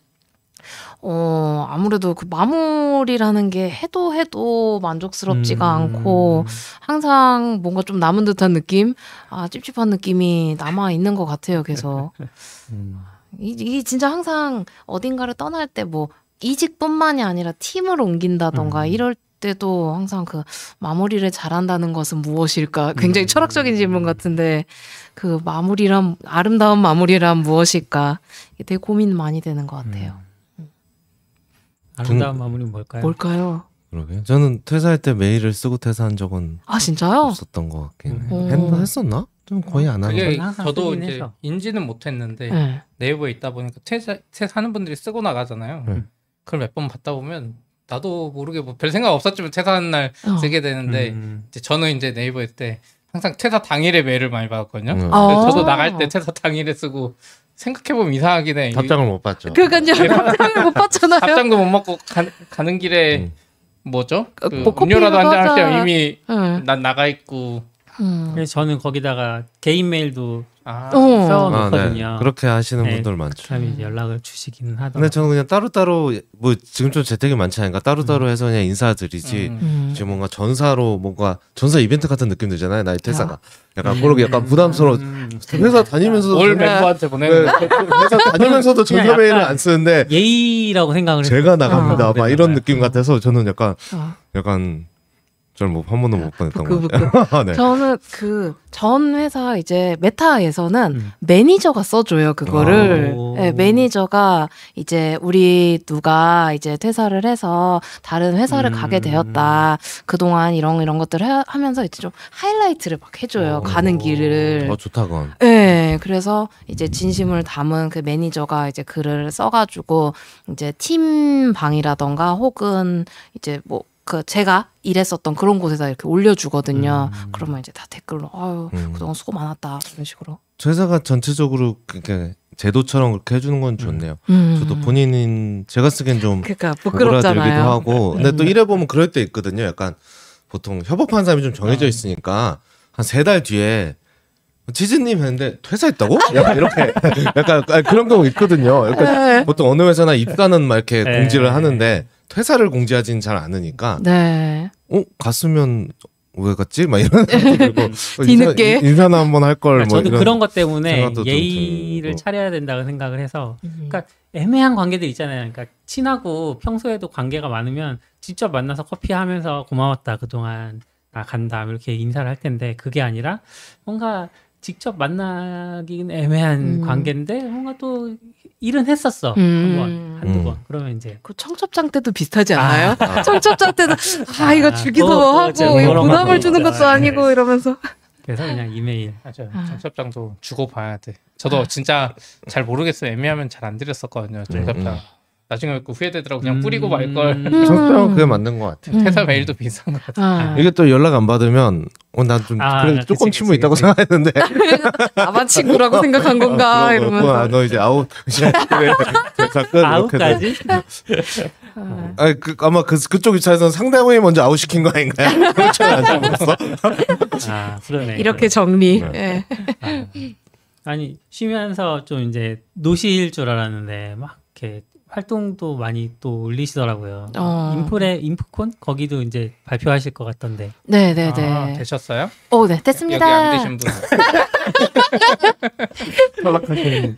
어, 아무래도 그 마무리라는 게 해도 해도 만족스럽지가 음. 않고 항상 뭔가 좀 남은 듯한 느낌? 아, 찝찝한 느낌이 남아있는 것 같아요, 계속. 음. 이, 이 진짜 항상 어딘가를 떠날 때 뭐 이직뿐만이 아니라 팀을 옮긴다던가 음. 이럴 때도 항상 그 마무리를 잘한다는 것은 무엇일까? 굉장히 음. 철학적인 질문 같은데 그 마무리란, 아름다운 마무리란 무엇일까? 되게 고민 많이 되는 것 같아요. 음. 아름다운 분... 마무리는 뭘까요? 뭘까요? 그러게요. 저는 퇴사할 때 메일을 쓰고 퇴사한 적은 아, 진짜요? 없었던 것 같긴 해요. 했나 했었나? 좀 거의 안 하는 거 같아요. 저도 이제 해서. 인지는 못했는데 네. 네이버에 있다 보니까 퇴사, 퇴사하는 분들이 쓰고 나가잖아요. 네. 그걸 몇 번 봤다 보면 나도 모르게 뭐 별 생각 없었지만 퇴사하는 날 어. 쓰게 되는데 음. 이제 저는 이제 네이버 때 항상 퇴사 당일에 메일을 많이 받았거든요. 음. 그래서 저도 나갈 때 퇴사 당일에 쓰고 생각해보면 이상하긴 해. 답장을 못 봤죠. 그러니까요. 답장을 못 봤잖아요. 답장도 못 받고 가, 가는 길에 음. 뭐죠? 그 뭐 음료라도 한잔 할 때 이미 음. 난 나가 있고. 음. 그래서 저는 거기다가 개인 메일도 아, 써놓거든요. 아, 네. 그렇게 하시는 네, 분들 많죠. 그럼 이제 연락을 주시기는 하더라고요. 근데 저는 그냥 따로따로 뭐 지금 좀 재택이 많지 않으니까 따로따로 음. 해서 그냥 인사드리지 음. 지금 뭔가 전사로 뭔가 전사 이벤트 같은 느낌 들잖아요. 나의 퇴사가. 약간 그렇게 음. 약간 부담스러워. 음. 회사 다니면서도 올 멤버한테 보내는 네, 회사 다니면서도 전사 메일은 안 쓰는데 예의라고 생각을 제가 했어요. 나갑니다. 아, 막 이런 느낌 같아서 저는 약간 아. 약간 저는 뭐 한 번도 못 보냈던 것 같아요. 네. 저는 그 전 회사 이제 메타에서는 음. 매니저가 써줘요 그거를. 네, 매니저가 이제 우리 누가 이제 퇴사를 해서 다른 회사를 음. 가게 되었다. 그동안 이런 이런 것들을 해, 하면서 이제 좀 하이라이트를 막 해줘요. 오. 가는 길을. 어 좋다 그건. 네, 그래서 이제 진심을 담은 그 매니저가 이제 글을 써가지고 이제 팀방이라던가 혹은 이제 뭐. 그 제가 일했었던 그런 곳에다 이렇게 올려주거든요. 음. 그러면 이제 다 댓글로 아유 음. 그동안 수고 많았다 이런 식으로. 회사가 전체적으로 그렇게 제도처럼 그렇게 해주는 건 좋네요. 음. 저도 본인인 제가 쓰기엔 좀 그러니까 부끄럽잖아요. 하고 근데 음. 또 일해 보면 그럴 때 있거든요. 약간 보통 협업한 사람이 좀 정해져 있으니까 한 세 달 뒤에. 치즈님 했는데 퇴사했다고? 약간 이렇게 약간 그런 경우 있거든요. 약간 보통 어느 회사나 입사는 막 이렇게 에이. 공지를 하는데 퇴사를 공지하진 잘 않으니까. 네. 어 갔으면 왜 갔지? 막 이런 생각도 들고 뒤늦게 인사나 한번 할 걸. 뭐 저도 그런 것 때문에 예의를 차려야 된다고 생각을 해서. 그러니까 애매한 관계들 있잖아요. 그러니까 친하고 평소에도 관계가 많으면 직접 만나서 커피하면서 고마웠다 그동안 나 간다 이렇게 인사를 할 텐데 그게 아니라 뭔가. 직접 만나긴 애매한 음. 관계인데 뭔가 또 일은 했었어 음. 한번 한두 번 음. 그러면 이제 그 청첩장 때도 비슷하지 않아요? 아. 청첩장 때도 아, 아 이거 주기도 아, 하고 또, 이거 부담을 주는 것도 아니고 네. 이러면서 그래서 그냥 이메일 맞아요. 아. 청첩장도 주고 봐야 돼. 저도 아. 진짜 잘 모르겠어요. 애매하면 잘 안 드렸었거든요. 청첩장 음. 나중에 후회되더라고. 그냥 뿌리고 말 걸. 청첩장은 그게 맞는 것 같아요. 퇴사 음. 메일도 비슷한 것 같아요. 아. 이게 또 연락 안 받으면 어, 난 좀 아, 그래, 조금 친구 있다고 그치. 생각했는데 나만 친구라고 생각한 건가 어, 이러면서 아, 너 이제 아웃 아웃까지? 아, 아니, 그, 아마 그, 그쪽 입장에서는 상대방이 먼저 아웃시킨 거 아닌가요? 그렇죠. 아, 그러네. 이렇게 정리 네. 네. 아. 아니 쉬면서 좀 이제 노실 줄 알았는데 막 이렇게 활동도 많이 또 올리시더라고요. 어. 인프레 인프콘 거기도 이제 발표하실 것 같던데. 네, 네, 네. 아, 되셨어요? 오, 네, 됐습니다. 여기 안 되신 분. 탈락하시는.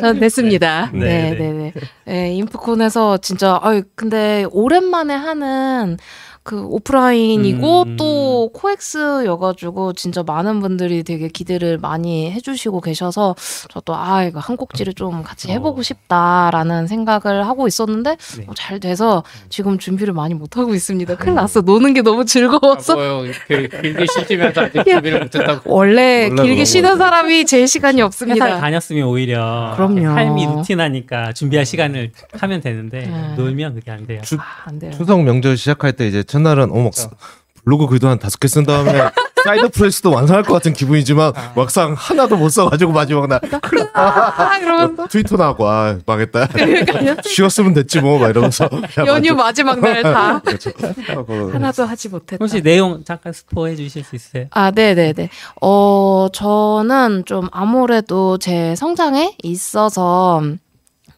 전 됐습니다. 네, 네, 네. 네. 네, 인프콘에서 진짜. 아, 근데 오랜만에 하는. 그 오프라인이고 음. 또 코엑스여가지고 진짜 많은 분들이 되게 기대를 많이 해주시고 계셔서 저도 아 이거 한 꼭지를 좀 같이 해보고 어. 싶다라는 생각을 하고 있었는데 네. 어, 잘 돼서 지금 준비를 많이 못하고 있습니다. 큰일 났어. 노는 게 너무 즐거워서. 아, 뭐요. 길게 쉬시면서 아직 준비를 못했다고. 원래 길게 쉬는 사람이 제일 시간이 없습니다. 회사를 다녔으면 오히려 그럼요. 삶이 루틴하니까 준비할 시간을 하면 되는데 네. 놀면 그게 안 돼요. 주, 아, 안 돼요. 추석 명절 시작할 때 이제 첫날은 어머 그러니까. 블로그 글도 한 다섯 개 쓴 다음에 사이드 프레스도 완성할 것 같은 기분이지만 아. 막상 하나도 못 써가지고 마지막 날 아, 이러면서 트위터 나고 아 망했다. 그러니까요. 쉬었으면 됐지 뭐 막 이러면서 연휴 마지막 날 다 그렇죠. 하나도 하지 못했다. 혹시 내용 잠깐 스포해 주실 수 있어요? 아 네네네. 어 저는 좀 아무래도 제 성장에 있어서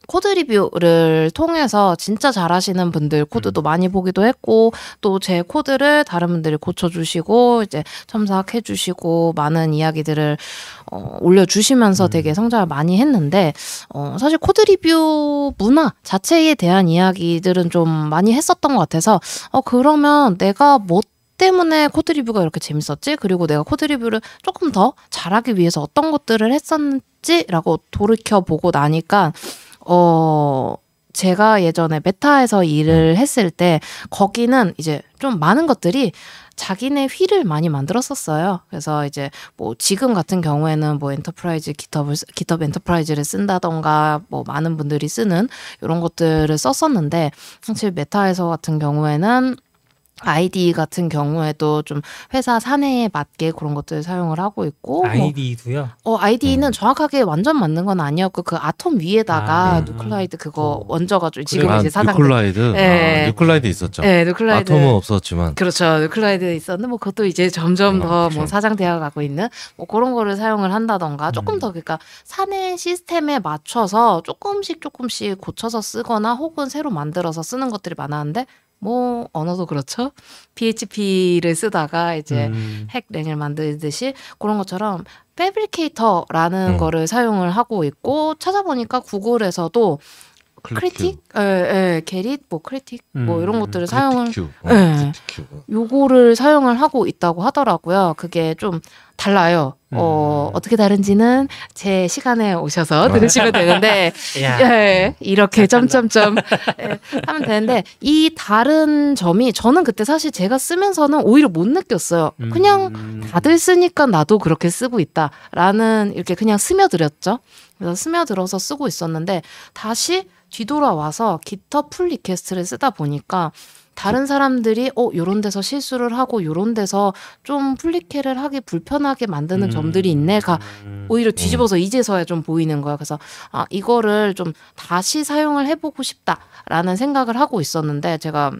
코드 리뷰를 통해서 진짜 잘하시는 분들 코드도 음. 많이 보기도 했고 또 제 코드를 다른 분들이 고쳐주시고 이제 첨삭해주시고 많은 이야기들을 어, 올려주시면서 음. 되게 성장을 많이 했는데 어, 사실 코드 리뷰 문화 자체에 대한 이야기들은 좀 많이 했었던 것 같아서 어, 그러면 내가 뭐 때문에 코드 리뷰가 이렇게 재밌었지? 그리고 내가 코드 리뷰를 조금 더 잘하기 위해서 어떤 것들을 했었지라고 돌이켜보고 나니까 어, 제가 예전에 메타에서 일을 했을 때 거기는 이제 좀 많은 것들이 자기네 휠을 많이 만들었었어요. 그래서 이제 뭐 지금 같은 경우에는 뭐 엔터프라이즈 깃허브, 깃허브 엔터프라이즈를 쓴다던가 뭐 많은 분들이 쓰는 이런 것들을 썼었는데 사실 메타에서 같은 경우에는 아이디 같은 경우에도 좀 회사 사내에 맞게 그런 것들을 사용을 하고 있고 아이디도요? 뭐, 어 아이디는 음. 정확하게 완전 맞는 건 아니었고 그 아톰 위에다가 아, 네. 누클라이드 그거 어. 얹어가지고 지금 아, 이제 사장 누클라이드? 네. 아, 누클라이드 있었죠. 네, 누클라이드. 아톰은 없었지만 그렇죠. 누클라이드 있었는데 뭐 그것도 이제 점점 네, 더 뭐 사장되어 가고 있는 뭐 그런 거를 사용을 한다던가 조금 음. 더 그러니까 사내 시스템에 맞춰서 조금씩 조금씩 고쳐서 쓰거나 혹은 새로 만들어서 쓰는 것들이 많았는데 뭐 언어도 그렇죠. 피에이치피를 쓰다가 이제 음. 핵랭을 만들듯이 그런 것처럼 패브리케이터라는 음. 거를 사용을 하고 있고 찾아보니까 구글에서도 크리틱, 에, 에, 게릿, 뭐 크리틱, 음, 뭐 이런 것들을 사용을, 어, 에, 요거를 사용을 하고 있다고 하더라고요. 그게 좀 달라요. 음. 어, 어떻게 다른지는 제 시간에 오셔서 들으시면 되는데, 예, 이렇게 점점점 예, 하면 되는데, 이 다른 점이 저는 그때 사실 제가 쓰면서는 오히려 못 느꼈어요. 음. 그냥 다들 쓰니까 나도 그렇게 쓰고 있다라는 이렇게 그냥 스며들었죠. 그래서 스며들어서 쓰고 있었는데, 다시 뒤돌아와서 깃허브 풀 리퀘스트를 쓰다 보니까 다른 사람들이 어 요런 데서 실수를 하고 요런 데서 좀 풀리케를 하기 불편하게 만드는 음. 점들이 있네가 오히려 뒤집어서 음. 이제서야 좀 보이는 거야. 그래서 아 이거를 좀 다시 사용을 해보고 싶다라는 생각을 하고 있었는데 제가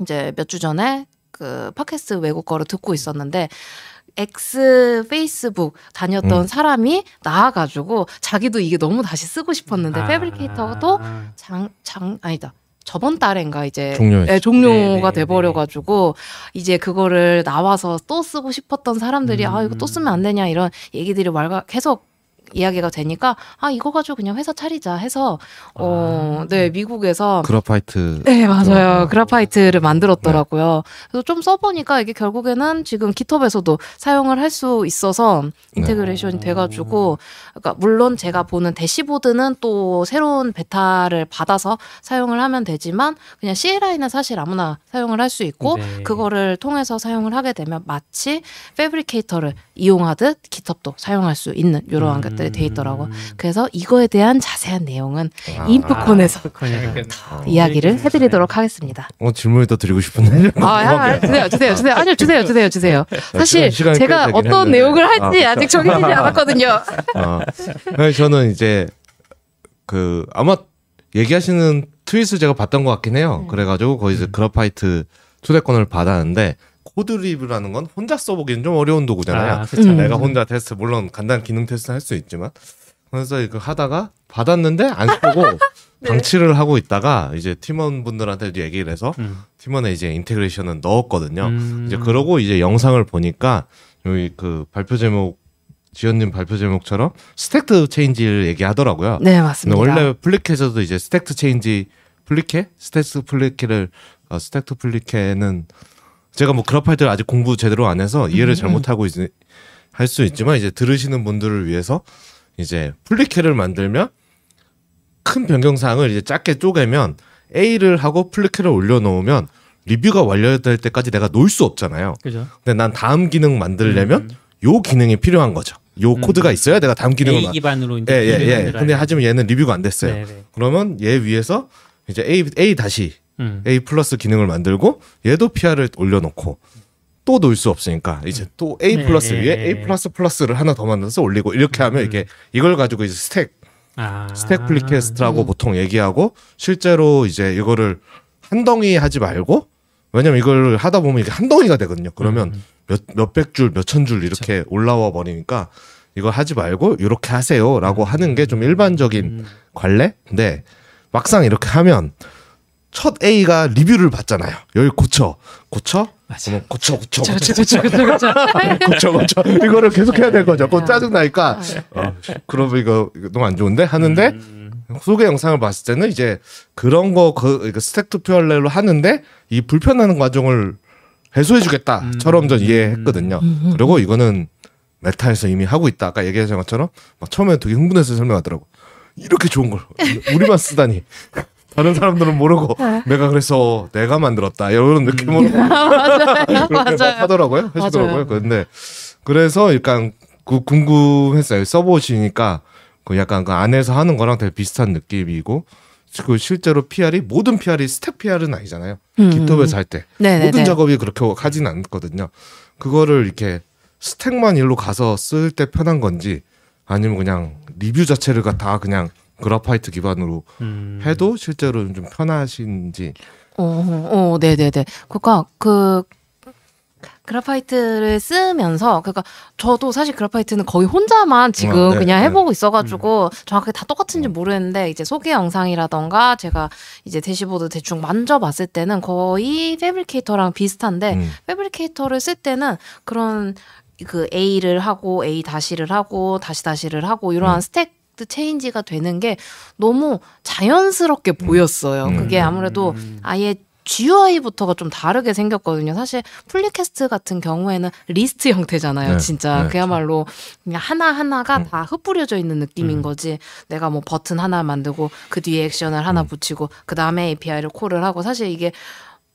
이제 몇 주 전에 그 팟캐스트 외국어를 듣고 있었는데 엑스 페이스북 다녔던 음. 사람이 나와가지고 자기도 이게 너무 다시 쓰고 싶었는데 아. 패브리케이터도 장, 장 아니다. 저번 달인가 이제 예, 종료가 돼버려가지고 이제 그거를 나와서 또 쓰고 싶었던 사람들이 음. 아 이거 또 쓰면 안 되냐 이런 얘기들이 말과 계속 이야기가 되니까 아 이거 가지고 그냥 회사 차리자 해서 어 네 미국에서 그래파이트 네 맞아요 그래파이트를 만들었더라고요. 네. 그래서 좀 써보니까 이게 결국에는 지금 깃허브에서도 사용을 할 수 있어서 인테그레이션이 네. 돼가지고 그러니까 물론 제가 보는 대시보드는 또 새로운 베타를 받아서 사용을 하면 되지만 그냥 씨엘아이는 사실 아무나 사용을 할 수 있고 네. 그거를 통해서 사용을 하게 되면 마치 패브리케이터를 이용하듯 깃허브도 사용할 수 있는 이러한 것들. 음. 돼 있더라고. 그래서 이거에 대한 자세한 내용은 아, 인프콘에서 아, 이야기를 해드리도록 하겠습니다. 어 질문을 더 드리고 싶은데. 아, 아 주세요, 주세요, 주세요. 아니요, 주세요, 주세요, 주세요. 사실 시간, 제가 어떤 했는데. 내용을 할지 아, 아직 정해지지 않았거든요. 아, 저는 이제 그 아마 얘기하시는 트윗을 제가 봤던 것 같긴 해요. 음. 그래가지고 거기서 음. 그래파이트 초대권을 받았는데. 코드 리뷰라는 건 혼자 써보기는 좀 어려운 도구잖아요. 아, 음. 내가 혼자 테스트 물론 간단한 기능 테스트 할 수 있지만 그래서 이거 하다가 받았는데 안 쓰고 네. 방치를 하고 있다가 이제 팀원분들한테 얘기를 해서 음. 팀원에 이제 인테그레이션을 넣었거든요. 음. 이제 그러고 이제 영상을 보니까 여기 그 발표 제목 지연님 발표 제목처럼 스택트 체인지를 얘기하더라고요. 네 맞습니다. 원래 플리케에서도 이제 스택트 체인지 플리케? 스택스 플리케를 어, 스택트 플리케는 제가 뭐 그래파이트를 아직 공부 제대로 안 해서 이해를 잘못하고 할 수 있지만 이제 들으시는 분들을 위해서 이제 플리케를 만들면 큰 변경사항을 이제 작게 쪼개면 A를 하고 플리케를 올려놓으면 리뷰가 완료될 때까지 내가 놓을 수 없잖아요. 그죠. 근데 난 다음 기능 만들려면 음. 요 기능이 필요한 거죠. 요 음. 코드가 있어야 내가 다음 기능을 A 기반으로 만... 이제 예, 예, 예. 근데 하지만 얘는 리뷰가 안 됐어요. 네네. 그러면 얘 위에서 이제 A A 다시 음. A 플러스 기능을 만들고 얘도 피알을 올려놓고 또 놓을 수 없으니까 이제 또 A 네. 플러스 위에 A 플러스 플러스를 하나 더 만들어서 올리고 이렇게 하면 음. 이게 이걸 가지고 이제 스택 아. 스택 플리캐스트라고 음. 보통 얘기하고 실제로 이제 이거를 한 덩이 하지 말고 왜냐면 이걸 하다 보면 이게 한 덩이가 되거든요. 그러면 음. 몇 몇백 줄 몇천 줄 이렇게 그렇죠. 올라와 버리니까 이거 하지 말고 이렇게 하세요라고 하는 게 좀 일반적인 음. 관례인데 막상 이렇게 하면 첫 A가 리뷰를 받잖아요. 여기 고쳐, 고쳐, 고쳐, 고쳐, 고쳐, 고쳐, 고쳐, 고쳐, 고쳐, 고쳐. 이거를 계속 해야 될 거죠. 그거 짜증 나니까. 어, 그러면 이거 너무 안 좋은데 하는데 음. 소개 영상을 봤을 때는 이제 그런 거 그 스택 투 퓨얼레로 하는데 이 불편한 과정을 해소해주겠다처럼 전 음. 이해했거든요. 음. 그리고 이거는 메타에서 이미 하고 있다. 아까 얘기하신 것처럼 막 처음에 되게 흥분해서 설명하더라고. 이렇게 좋은 걸 우리만 쓰다니. 다른 사람들은 모르고 내가 그래서 내가 만들었다 이런 느낌으로 음. 맞아요. 맞아요. 하더라고요. 하시더라고요. 그런데 그래서 약간 그 궁금했어요. 써보시니까 그 약간 그 안에서 하는 거랑 되게 비슷한 느낌이고 그 실제로 피알이 모든 피알이 스택 피알은 아니잖아요. 음. 깃허브에서 할 때 모든 작업이 그렇게 하진 않거든요. 그거를 이렇게 스택만 일로 가서 쓸 때 편한 건지 아니면 그냥 리뷰 자체를 다 그냥 그래파이트 기반으로 음. 해도 실제로 좀 편하신지. 어, 어, 네, 네, 네. 그러니까 그 그래파이트를 쓰면서, 그러니까 저도 사실 그래파이트는 거의 혼자만 지금 아, 네, 그냥 해보고 네. 있어가지고 음. 정확하게 다 똑같은지 모르겠는데 이제 소개 영상이라던가 제가 이제 대시보드 대충 만져봤을 때는 거의 패브리케이터랑 비슷한데 음. 패브리케이터를 쓸 때는 그런 그 A를 하고 A 다시를 하고 다시 다시를 하고 이러한 음. 스택 체인지가 되는 게 너무 자연스럽게 보였어요. 음. 그게 아무래도 아예 지유아이부터가 좀 다르게 생겼거든요. 사실 플리캐스트 같은 경우에는 리스트 형태잖아요. 네, 진짜 네, 그야말로 그냥 하나하나가 음. 다 흩뿌려져 있는 느낌인 음. 거지. 내가 뭐 버튼 하나 만들고 그 뒤에 액션을 하나 음. 붙이고 그 다음에 에이피아이를 콜을 하고 사실 이게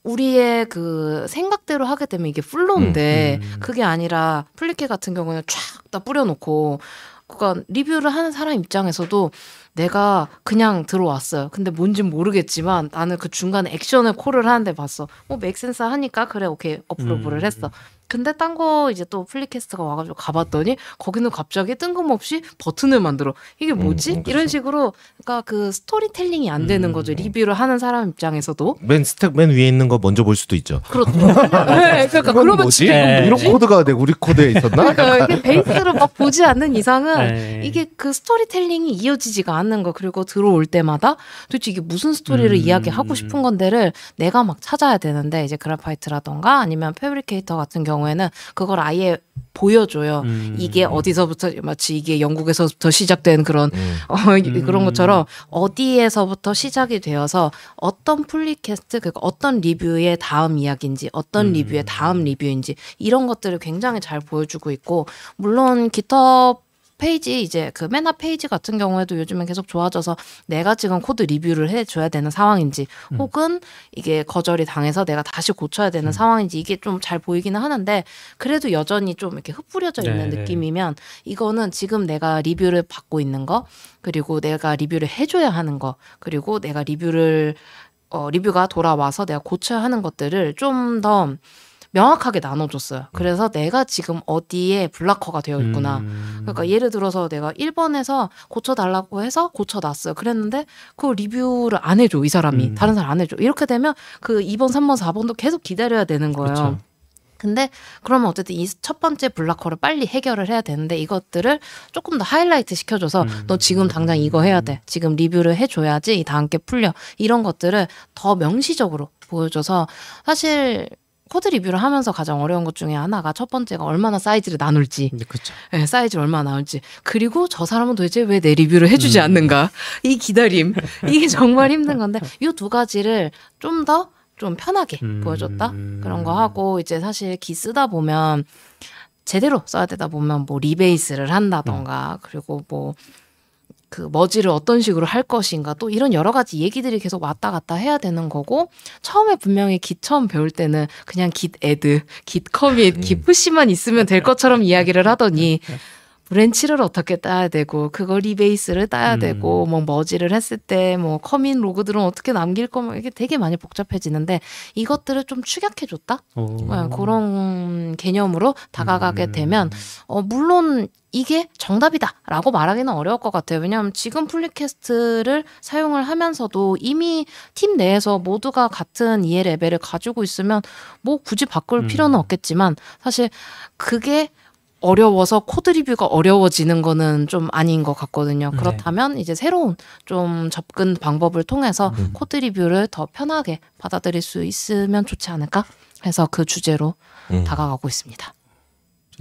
우리의 그 생각대로 하게 되면 이게 플로우인데 음. 음. 그게 아니라 플리캐 같은 경우는 쫙 다 뿌려놓고 그러니까 리뷰를 하는 사람 입장에서도 내가 그냥 들어왔어요. 근데 뭔진 모르겠지만 나는 그 중간에 액션을 콜을 하는데 봤어. 뭐 맥센스 하니까 그래 오케이 어프로브를 음. 했어. 근데 딴 거 이제 또 플리캐스트가 와가지고 가봤더니 거기는 갑자기 뜬금없이 버튼을 만들어. 이게 뭐지? 음, 이런 식으로 그러니까 그 스토리텔링이 안 되는 음, 거죠. 리뷰를 하는 사람 입장에서도 맨 스택 맨 위에 있는 거 먼저 볼 수도 있죠. 그렇죠. 네, 그러니까 그러면 뭐지? 네. 이런 코드가 내 우리 코드에 있었나? 그러니까 이게 베이스로 막 보지 않는 이상은 에이. 이게 그 스토리텔링이 이어지지가 않는 거. 그리고 들어올 때마다 도대체 이게 무슨 스토리를 음, 이야기하고 싶은 건데를 내가 막 찾아야 되는데 이제 그래파이트라던가 아니면 패브리케이터 같은 경우. 경우에는 그걸 아예 보여줘요. 음. 이게 어디서부터 마치 이게 영국에서부터 시작된 그런 음. 어, 그런 것처럼 어디에서부터 시작이 되어서 어떤 플리캐스트 그러니까 어떤 리뷰의 다음 이야기인지 어떤 음. 리뷰의 다음 리뷰인지 이런 것들을 굉장히 잘 보여주고 있고 물론 깃허브 페이지 이제 그 맨 앞 페이지 같은 경우에도 요즘엔 계속 좋아져서 내가 지금 코드 리뷰를 해줘야 되는 상황인지 음. 혹은 이게 거절이 당해서 내가 다시 고쳐야 되는 음. 상황인지 이게 좀 잘 보이기는 하는데 그래도 여전히 좀 이렇게 흩뿌려져 있는 네네. 느낌이면 이거는 지금 내가 리뷰를 받고 있는 거 그리고 내가 리뷰를 해줘야 하는 거 그리고 내가 리뷰를 어, 리뷰가 돌아와서 내가 고쳐야 하는 것들을 좀 더 명확하게 나눠줬어요. 그래서 내가 지금 어디에 블락커가 되어 있구나. 음. 그러니까 예를 들어서 내가 일 번에서 고쳐달라고 해서 고쳐놨어요. 그랬는데 그 리뷰를 안 해줘. 이 사람이. 음. 다른 사람 안 해줘. 이렇게 되면 그 이 번, 삼 번, 사 번도 계속 기다려야 되는 거예요. 그렇죠. 근데 그러면 어쨌든 이 첫 번째 블락커를 빨리 해결을 해야 되는데 이것들을 조금 더 하이라이트 시켜줘서 음. 너 지금 당장 이거 해야 돼. 지금 리뷰를 해줘야지 이 다음 게 풀려. 이런 것들을 더 명시적으로 보여줘서 사실 코드 리뷰를 하면서 가장 어려운 것 중에 하나가 첫 번째가 얼마나 사이즈를 나눌지. 그렇죠. 네, 사이즈를 얼마나 나눌지. 그리고 저 사람은 도대체 왜 내 리뷰를 해주지 음. 않는가. 이 기다림. 이게 정말 힘든 건데 이 두 가지를 좀 더 좀 편하게 음. 보여줬다. 그런 거 하고 이제 사실 기 쓰다 보면 제대로 써야 되다 보면 뭐 리베이스를 한다던가 음. 그리고 뭐 그 머지를 어떤 식으로 할 것인가 또 이런 여러 가지 얘기들이 계속 왔다 갔다 해야 되는 거고 처음에 분명히 깃 처음 배울 때는 그냥 깃 애드, 깃 커밋, 깃 푸시만 있으면 될 것처럼 이야기를 하더니 브랜치를 어떻게 따야 되고 그거 리베이스를 따야 음. 되고 뭐 머지를 했을 때 뭐 커밋 로그들은 어떻게 남길 거면 이게 되게 많이 복잡해지는데 이것들을 좀 축약해줬다 네, 그런 개념으로 다가가게 음. 되면 어, 물론 이게 정답이다라고 말하기는 어려울 것 같아요. 왜냐하면 지금 플리캐스트를 사용을 하면서도 이미 팀 내에서 모두가 같은 이해 레벨을 가지고 있으면 뭐 굳이 바꿀 음. 필요는 없겠지만 사실 그게 어려워서 코드 리뷰가 어려워지는 거는 좀 아닌 것 같거든요. 그렇다면 네. 이제 새로운 좀 접근 방법을 통해서 음. 코드 리뷰를 더 편하게 받아들일 수 있으면 좋지 않을까 해서 그 주제로 음. 다가가고 있습니다.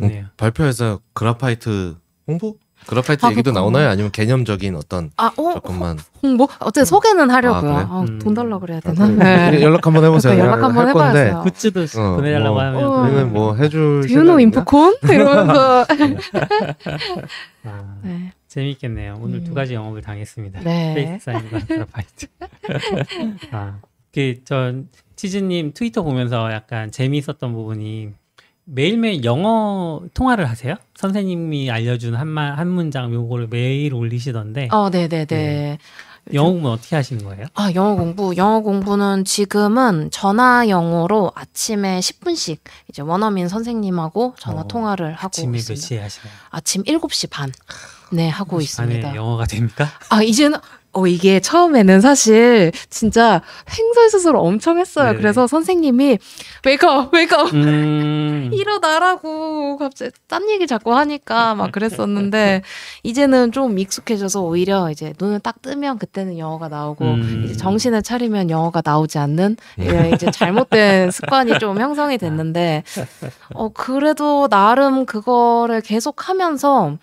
좋네요. 음, 발표에서 그래파이트 홍보? 그래파이트 아, 얘기도 그렇구나. 나오나요? 아니면 개념적인 어떤 아, 어, 조금만 홍보? 어쨌든 소개는 하려고요. 아, 그래? 아, 음. 돈 달라고 그래야 되나? 아, 그래. 네. 연락 한번 해보세요. 연락 한번 해봐요. 굿즈도 어, 보내달라고 뭐, 하면 어, 우리는 뭐 해줄 유노 인프콘? 이러면서 아, 네. 재밌겠네요. 오늘 음. 두 가지 영업을 당했습니다. 네. 페이스사인과 그래파이트. 아, 그 전 치즈님 트위터 보면서 약간 재미있었던 부분이 매일매일 영어 통화를 하세요? 선생님이 알려준 한, 말, 한 문장 요거를 매일 올리시던데 어, 네네네 네. 영어 공부 어떻게 하시는 거예요? 아, 영어 공부, 영어 공부는 지금은 전화 영어로 아침에 십 분씩 이제 원어민 선생님하고 전화 어, 통화를 하고 아침에 있습니다. 아침에 몇 시에 하시나요? 아침 일곱 시 반 네, 하고 있습니다. 영어가 됩니까? 아, 이제는 어, 이게 처음에는 사실 진짜 횡설수설 엄청 했어요. 네네. 그래서 선생님이 웨이크업, 웨이크업 음... 일어나라고 갑자기 딴 얘기 자꾸 하니까 막 그랬었는데 이제는 좀 익숙해져서 오히려 이제 눈을 딱 뜨면 그때는 영어가 나오고 음... 이제 정신을 차리면 영어가 나오지 않는 이제 잘못된 습관이 좀 형성이 됐는데 어, 그래도 나름 그거를 계속하면서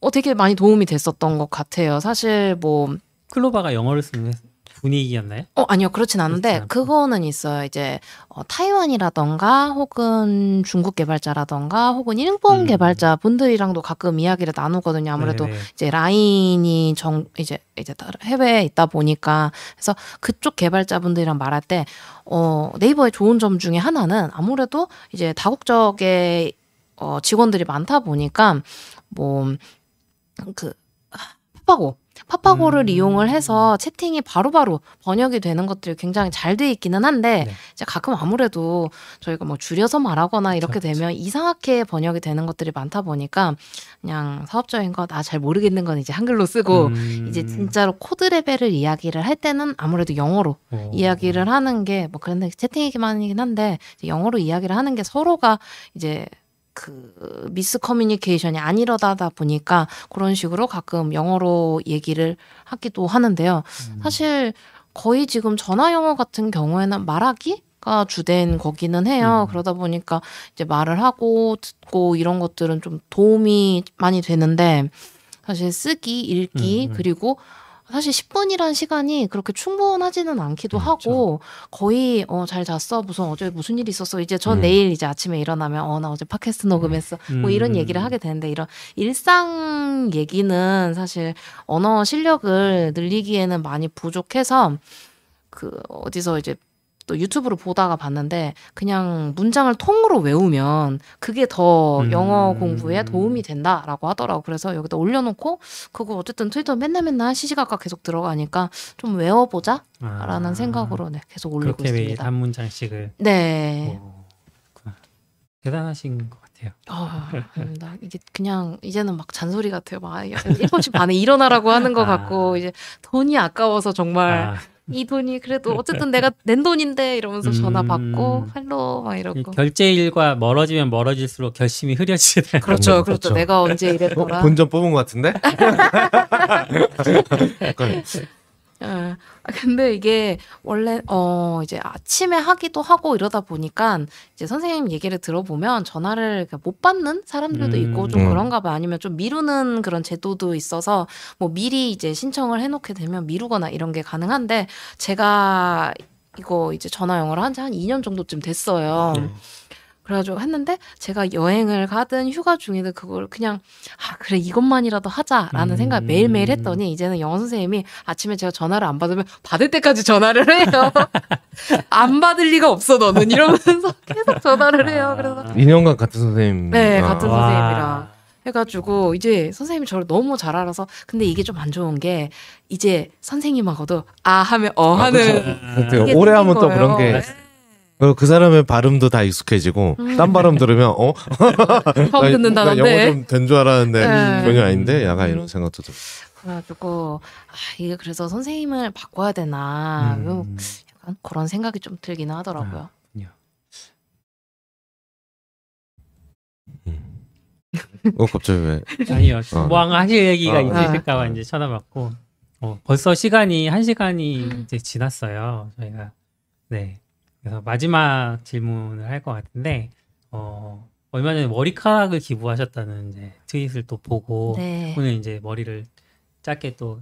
어, 되게 많이 도움이 됐었던 것 같아요. 사실 뭐 클로바가 영어를 쓰는 분위기였나요? 어, 아니요. 그렇진 않은데 그거는 있어요. 이제 어, 타이완이라던가 혹은 중국 개발자라던가 혹은 일본 음. 개발자 분들이랑도 가끔 이야기를 나누거든요. 아무래도 네네. 이제 라인이 정 이제 이제 해외에 있다 보니까 그래서 그쪽 개발자분들이랑 말할 때 어, 네이버의 좋은 점 중에 하나는 아무래도 이제 다국적의 어, 직원들이 많다 보니까 뭐 그 파파고 파파고를 음. 이용을 해서 채팅이 바로바로 번역이 되는 것들이 굉장히 잘 돼 있기는 한데 네. 이제 가끔 아무래도 저희가 뭐 줄여서 말하거나 이렇게 그렇지. 되면 이상하게 번역이 되는 것들이 많다 보니까 그냥 사업적인 거 나 잘 모르겠는 건 이제 한글로 쓰고 음. 이제 진짜로 코드 레벨을 이야기를 할 때는 아무래도 영어로 오. 이야기를 하는 게 뭐 그런데 채팅이기만이긴 한데 이제 영어로 이야기를 하는 게 서로가 이제 그 미스 커뮤니케이션이 아니러다다 보니까 그런 식으로 가끔 영어로 얘기를 하기도 하는데요. 음. 사실 거의 지금 전화 영어 같은 경우에는 말하기가 주된 거기는 해요. 음. 그러다 보니까 이제 말을 하고 듣고 이런 것들은 좀 도움이 많이 되는데 사실 쓰기, 읽기 음. 그리고 사실 십 분이란 시간이 그렇게 충분하지는 않기도 그렇죠. 하고 거의 어, 잘 잤어? 무슨 어제 무슨 일이 있었어? 이제 전 음. 내일 이제 아침에 일어나면 어, 나 어제 팟캐스트 녹음했어. 음. 뭐 이런 얘기를 하게 되는데 이런 일상 얘기는 사실 언어 실력을 늘리기에는 많이 부족해서 그 어디서 이제 또 유튜브로 보다가 봤는데 그냥 문장을 통으로 외우면 그게 더 음. 영어 공부에 도움이 된다라고 하더라고. 그래서 여기다 올려놓고 그거 어쨌든 트위터 맨날 맨날 시시각각 계속 들어가니까 좀 외워보자 라는 아. 생각으로 네, 계속 올리고 그렇게 있습니다. 그렇게 한 문장씩을. 네. 오. 대단하신 것 같아요. 아, 나 이게 그냥 이제는 막 잔소리 같아요. 막 일곱 시 반에 일어나라고 하는 것 아. 같고 이제 돈이 아까워서 정말. 아. 이 돈이 그래도 어쨌든 내가 낸 돈인데 이러면서 음... 전화 받고 할로 막 이러고 결제일과 멀어지면 멀어질수록 결심이 흐려지게 되는 그렇죠, 그렇죠. 그렇죠. 내가 언제 이랬더라 어, 본전 뽑은 것 같은데? 예. 근데 이게 원래 어 이제 아침에 하기도 하고 이러다 보니까 이제 선생님 얘기를 들어보면 전화를 못 받는 사람들도 있고 음, 좀 음. 그런가 봐. 아니면 좀 미루는 그런 제도도 있어서 뭐 미리 이제 신청을 해놓게 되면 미루거나 이런 게 가능한데, 제가 이거 이제 전화 영어를 한 지 한 이 년 정도쯤 됐어요. 음. 그래가지고 했는데, 제가 여행을 가든 휴가 중이든 그걸 그냥 아 그래 이것만이라도 하자라는 음. 생각을 매일매일 했더니, 이제는 영어 선생님이 아침에 제가 전화를 안 받으면 받을 때까지 전화를 해요. 안 받을 리가 없어 너는, 이러면서 계속 전화를 해요. 그래서 이 년간 같은 선생님, 네 같은 와. 선생님이랑 해가지고 이제 선생님이 저를 너무 잘 알아서. 근데 이게 좀 안 좋은 게, 이제 선생님하고도 아 하면 어 하는 아, 오래 하면 또 그런 게 그 사람의 발음도 다 익숙해지고 음. 딴 발음 들으면 어? 처음 듣는다던데 영어 좀 된 줄 알았는데 네. 전혀 아닌데 약간 이런 생각도 들고. 그래가지고 아, 이게 그래서 선생님을 바꿔야 되나 음. 약간 그런 생각이 좀 들기는 하더라고요. 음. 어 갑자기 왜? 아니요. 어. 뭐 하실 얘기가 어. 있을까 봐 이제 쳐다봤고 어, 벌써 시간이 한 시간이 음. 이제 지났어요. 저희가 네. 그래서 마지막 질문을 할 것 같은데, 어, 얼마 전에 머리카락을 기부하셨다는 이제 트윗을 또 보고, 네. 오늘 이제 머리를 짧게 또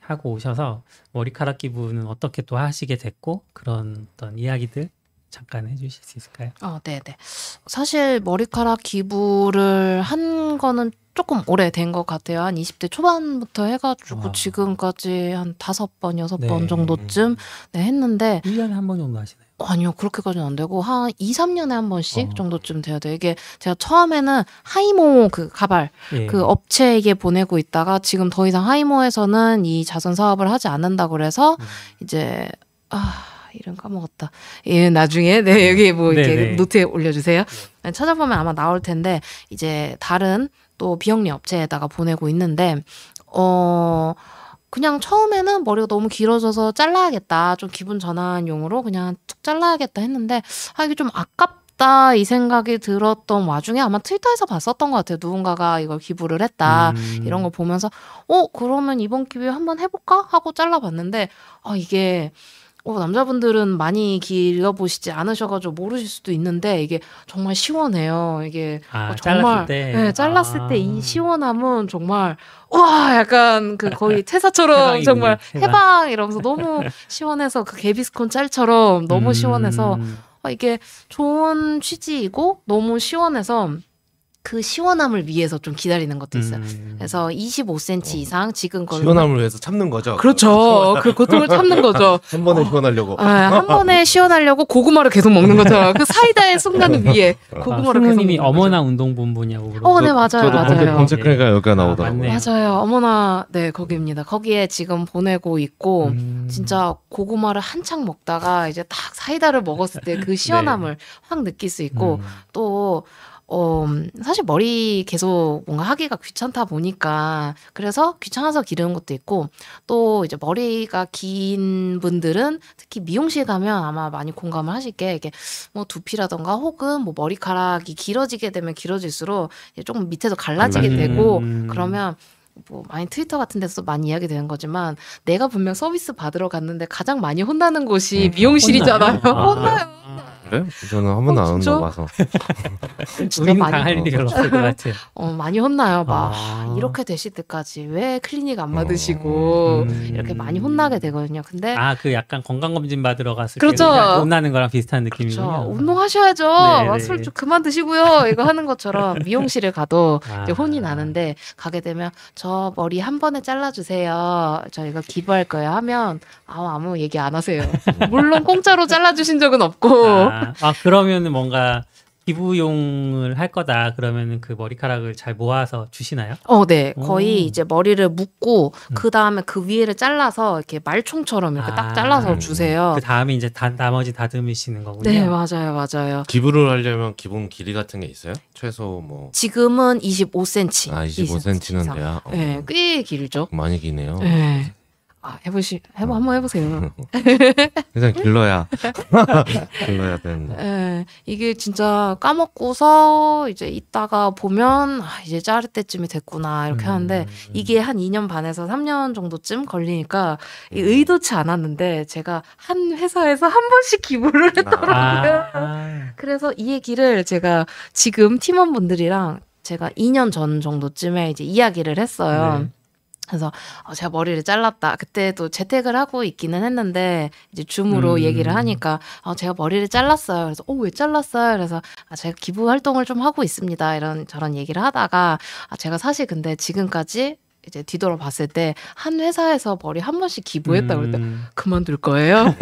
하고 오셔서, 머리카락 기부는 어떻게 또 하시게 됐고, 그런 어떤 이야기들 잠깐 해주실 수 있을까요? 어, 네네. 사실 머리카락 기부를 한 거는 조금 오래된 것 같아요. 한 이십 대 초반부터 해가지고 와. 지금까지 한 다섯 번, 여섯 번 네. 정도쯤 네, 했는데 일 년에 한 번 정도 하시나요? 아니요. 그렇게까지는 안 되고 한 이, 삼 년에 한 번씩 어. 정도쯤 돼야 돼요. 이게 제가 처음에는 하이모 그 가발 예. 그 업체에게 보내고 있다가, 지금 더 이상 하이모에서는 이 자선 사업을 하지 않는다고 그래서 음. 이제... 아... 이름 까먹었다. 예, 나중에 네, 여기 뭐 이렇게 네네. 노트에 올려주세요. 찾아보면 아마 나올 텐데, 이제 다른 또 비영리 업체에다가 보내고 있는데, 어 그냥 처음에는 머리가 너무 길어져서 잘라야겠다, 좀 기분 전환용으로 그냥 툭 잘라야겠다 했는데, 아 이게 좀 아깝. 이 생각이 들었던 와중에 아마 트위터에서 봤었던 것 같아요. 누군가가 이걸 기부를 했다 음. 이런 거 보면서 어 그러면 이번 기부에 한번 해볼까 하고 잘라봤는데, 아 이게 어, 남자분들은 많이 길러보시지 않으셔가지고 모르실 수도 있는데 이게 정말 시원해요. 이게 아, 어, 정말 잘랐을 때, 네, 잘랐을 아. 때 이 시원함은 정말 와 약간 그 거의 퇴사처럼 정말 해방. 해방 이러면서 너무 시원해서 그 개비스콘 짤처럼 너무 음. 시원해서. 이게 좋은 취지이고 너무 시원해서 그 시원함을 위해서 좀 기다리는 것도 있어요. 음. 그래서 이십오 센티미터 어. 이상 지금 걸로 시원함을 위해서 참는 거죠. 그렇죠. 그 고통을 참는 거죠. 한 번에 어. 시원하려고. 네, 한 번에 시원하려고 고구마를 계속 먹는 거죠. 그 사이다의 순간을 위해 고구마를 아, 계속. 님이 어머나 운동본부냐고. 어, 네 맞아요, 저도 맞아요. 검색해가 여기가 나오더라고요. 아, 맞아요, 어머나 네 거기입니다. 거기에 지금 보내고 있고 음. 진짜 고구마를 한창 먹다가 이제 딱 사이다를 먹었을 때 그 시원함을 네. 확 느낄 수 있고 음. 또. 어, 사실 머리 계속 뭔가 하기가 귀찮다 보니까, 그래서 귀찮아서 기르는 것도 있고, 또 이제 머리가 긴 분들은 특히 미용실 가면 아마 많이 공감을 하실 게, 이게 뭐 두피라던가 혹은 뭐 머리카락이 길어지게 되면 길어질수록 조금 밑에서 갈라지게 음. 되고, 그러면 뭐 많이 트위터 같은 데서 많이 이야기 되는 거지만, 내가 분명 서비스 받으러 갔는데 가장 많이 혼나는 곳이 음, 미용실이잖아요. 혼나요. 혼나요. 혼나요. 그래? 저는 한 번도 어, 안 혼나 봐서. 우린 당할 일이 별로 없을 것 같아요. 어, 많이 혼나요. 막 아. 이렇게 되실 때까지 왜 클리닉 안 받으시고 음. 이렇게 많이 혼나게 되거든요. 근데 아, 그 약간 건강검진 받으러 갔을 그렇죠. 때 혼나는 거랑 비슷한 느낌이군요. 그렇죠. 운동하셔야죠. 술 좀 그만 드시고요. 이거 하는 것처럼 미용실을 가도 아. 이제 혼이 나는데, 가게 되면 저 머리 한 번에 잘라주세요. 저 이거 기부할 거예요 하면 아무, 아무 얘기 안 하세요. 물론 공짜로 잘라주신 적은 없고 아. 아 그러면은 뭔가 기부용을 할 거다 그러면은 그 머리카락을 잘 모아서 주시나요? 어, 네. 거의 오. 이제 머리를 묶고 음. 그 다음에 그 위에를 잘라서 이렇게 말총처럼 이렇게 아, 딱 잘라서 주세요. 그 다음에 이제 다, 나머지 다듬으시는 거군요. 네, 맞아요, 맞아요. 기부를 하려면 기본 길이 같은 게 있어요? 최소 뭐 지금은 이십오 센티미터. 아, 이십오 센티미터는 돼야. 어. 네, 꽤 길죠. 많이 기네요. 네. 아, 해보시, 해보, 어. 한번 해보세요. 그냥 길러야, 길러야 되는데. 네, 이게 진짜 까먹고서 이제 이따가 보면, 아, 이제 자를 때쯤이 됐구나, 이렇게 음, 하는데, 음. 이게 한 이 년 반에서 삼 년 정도쯤 걸리니까, 음. 의도치 않았는데, 제가 한 회사에서 한 번씩 기부를 했더라고요. 아, 아. 그래서 이 얘기를 제가 지금 팀원분들이랑 제가 이 년 전 정도쯤에 이제 이야기를 했어요. 네. 그래서 제가 머리를 잘랐다. 그때도 재택을 하고 있기는 했는데 이제 줌으로 음. 얘기를 하니까 어, 제가 머리를 잘랐어요. 그래서 어, 왜 잘랐어요? 그래서 아, 제가 기부 활동을 좀 하고 있습니다. 이런 저런 얘기를 하다가 아, 제가 사실 근데 지금까지 이제 뒤돌아봤을 때 한 회사에서 머리 한 번씩 기부했다 그럴 때 음. 그만둘 거예요.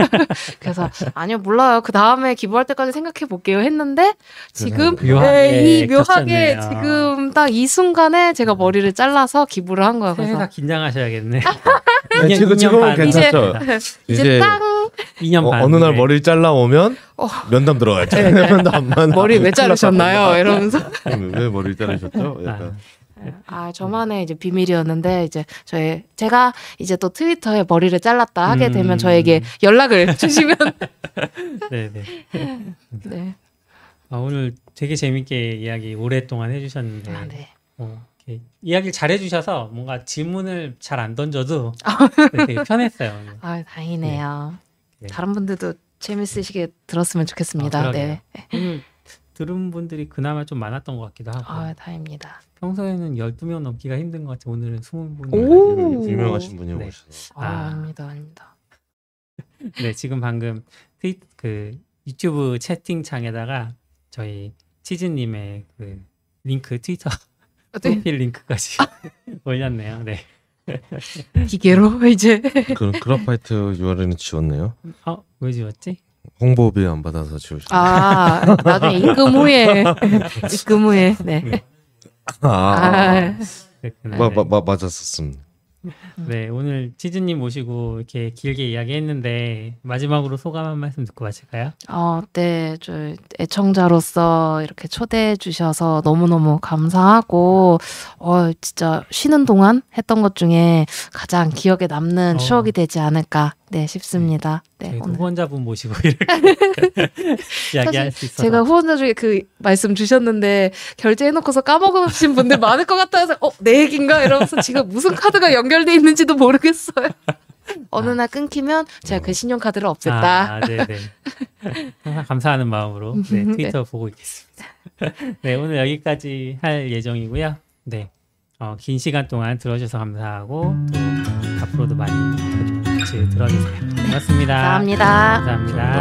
그래서 아니요 몰라요. 그 다음에 기부할 때까지 생각해 볼게요 했는데 지금 묘하게 에이, 묘하게 겹쳤네요. 지금 딱 이 순간에 제가 머리를 잘라서 기부를 한 거예요. 그래서 긴장하셔야겠네. 이 년, 지금 지금은 괜찮죠. 이제, 이제 땅 이 년 반 어, 어느 날 머리를 잘라오면 어. 면담 들어가야죠. 네, 네. 면담만 머리 왜 자르셨나요? 이러면서 왜 머리를 자르셨죠? 약간. 아, 저만의 이제 비밀이었는데, 이제, 저의, 제가 이제 또 트위터에 머리를 잘랐다 하게 되면 음... 저에게 연락을 주시면. 네네. 네. 아, 오늘 되게 재밌게 이야기 오랫동안 해주셨는데. 아, 네. 어, 이야기를 잘 해주셔서 뭔가 질문을 잘 안 던져도 네, 되게 편했어요. 아, 다행이네요. 네. 다른 분들도 재밌으시게 들었으면 좋겠습니다. 아, 네. 오늘 들은 분들이 그나마 좀 많았던 것 같기도 하고. 아, 다행입니다. 평소에는 열두 명 넘기가 힘든 것 같아요. 오늘은 이십 분이 유명하신 분이 네. 오셨어요. 아, 아, 아닙니다. 아닙니다. 네, 지금 방금 트윗, 그 유튜브 채팅창에다가 저희 치즈님의 그 링크 트위터 프로필 링크까지 올렸네요. 네. 기계로 이제 그럼 그래파이트 유알엘은 지웠네요. 어, 왜 지웠지? 홍보비 안 받아서 지우셨어요. 아, 나중에 입금 후에 입금 후에 네. 네. 아, 아, 마, 마, 마, 맞았었습니다. 네, 오늘 치즈님 모시고 이렇게 길게 이야기했는데 마지막으로 소감 한 말씀 듣고 마실까요? 어, 네, 저 애청자로서 이렇게 초대해 주셔서 너무너무 감사하고 어, 진짜 쉬는 동안 했던 것 중에 가장 기억에 남는 어. 추억이 되지 않을까 네 싶습니다. 네, 오늘 후원자분 모시고 이렇게 이야기할 수 있어서 제가 후원자 중에 그 말씀 주셨는데 결제해놓고서 까먹으신 분들 많을 것 같아서 어, 내 얘기인가 이러면서 지금 무슨 카드가 연결돼 있는지도 모르겠어요. 어느 날 끊기면 제가 그 신용카드를 없앴다. 아, 네네. 항상 감사하는 마음으로 네, 트위터 네. 보고 있겠습니다. 네, 오늘 여기까지 할 예정이고요. 네, 어, 긴 시간 동안 들어주셔서 감사하고 또 앞으로도 많이. 들어주세요. 고맙습니다. 감사합니다. 감사합니다.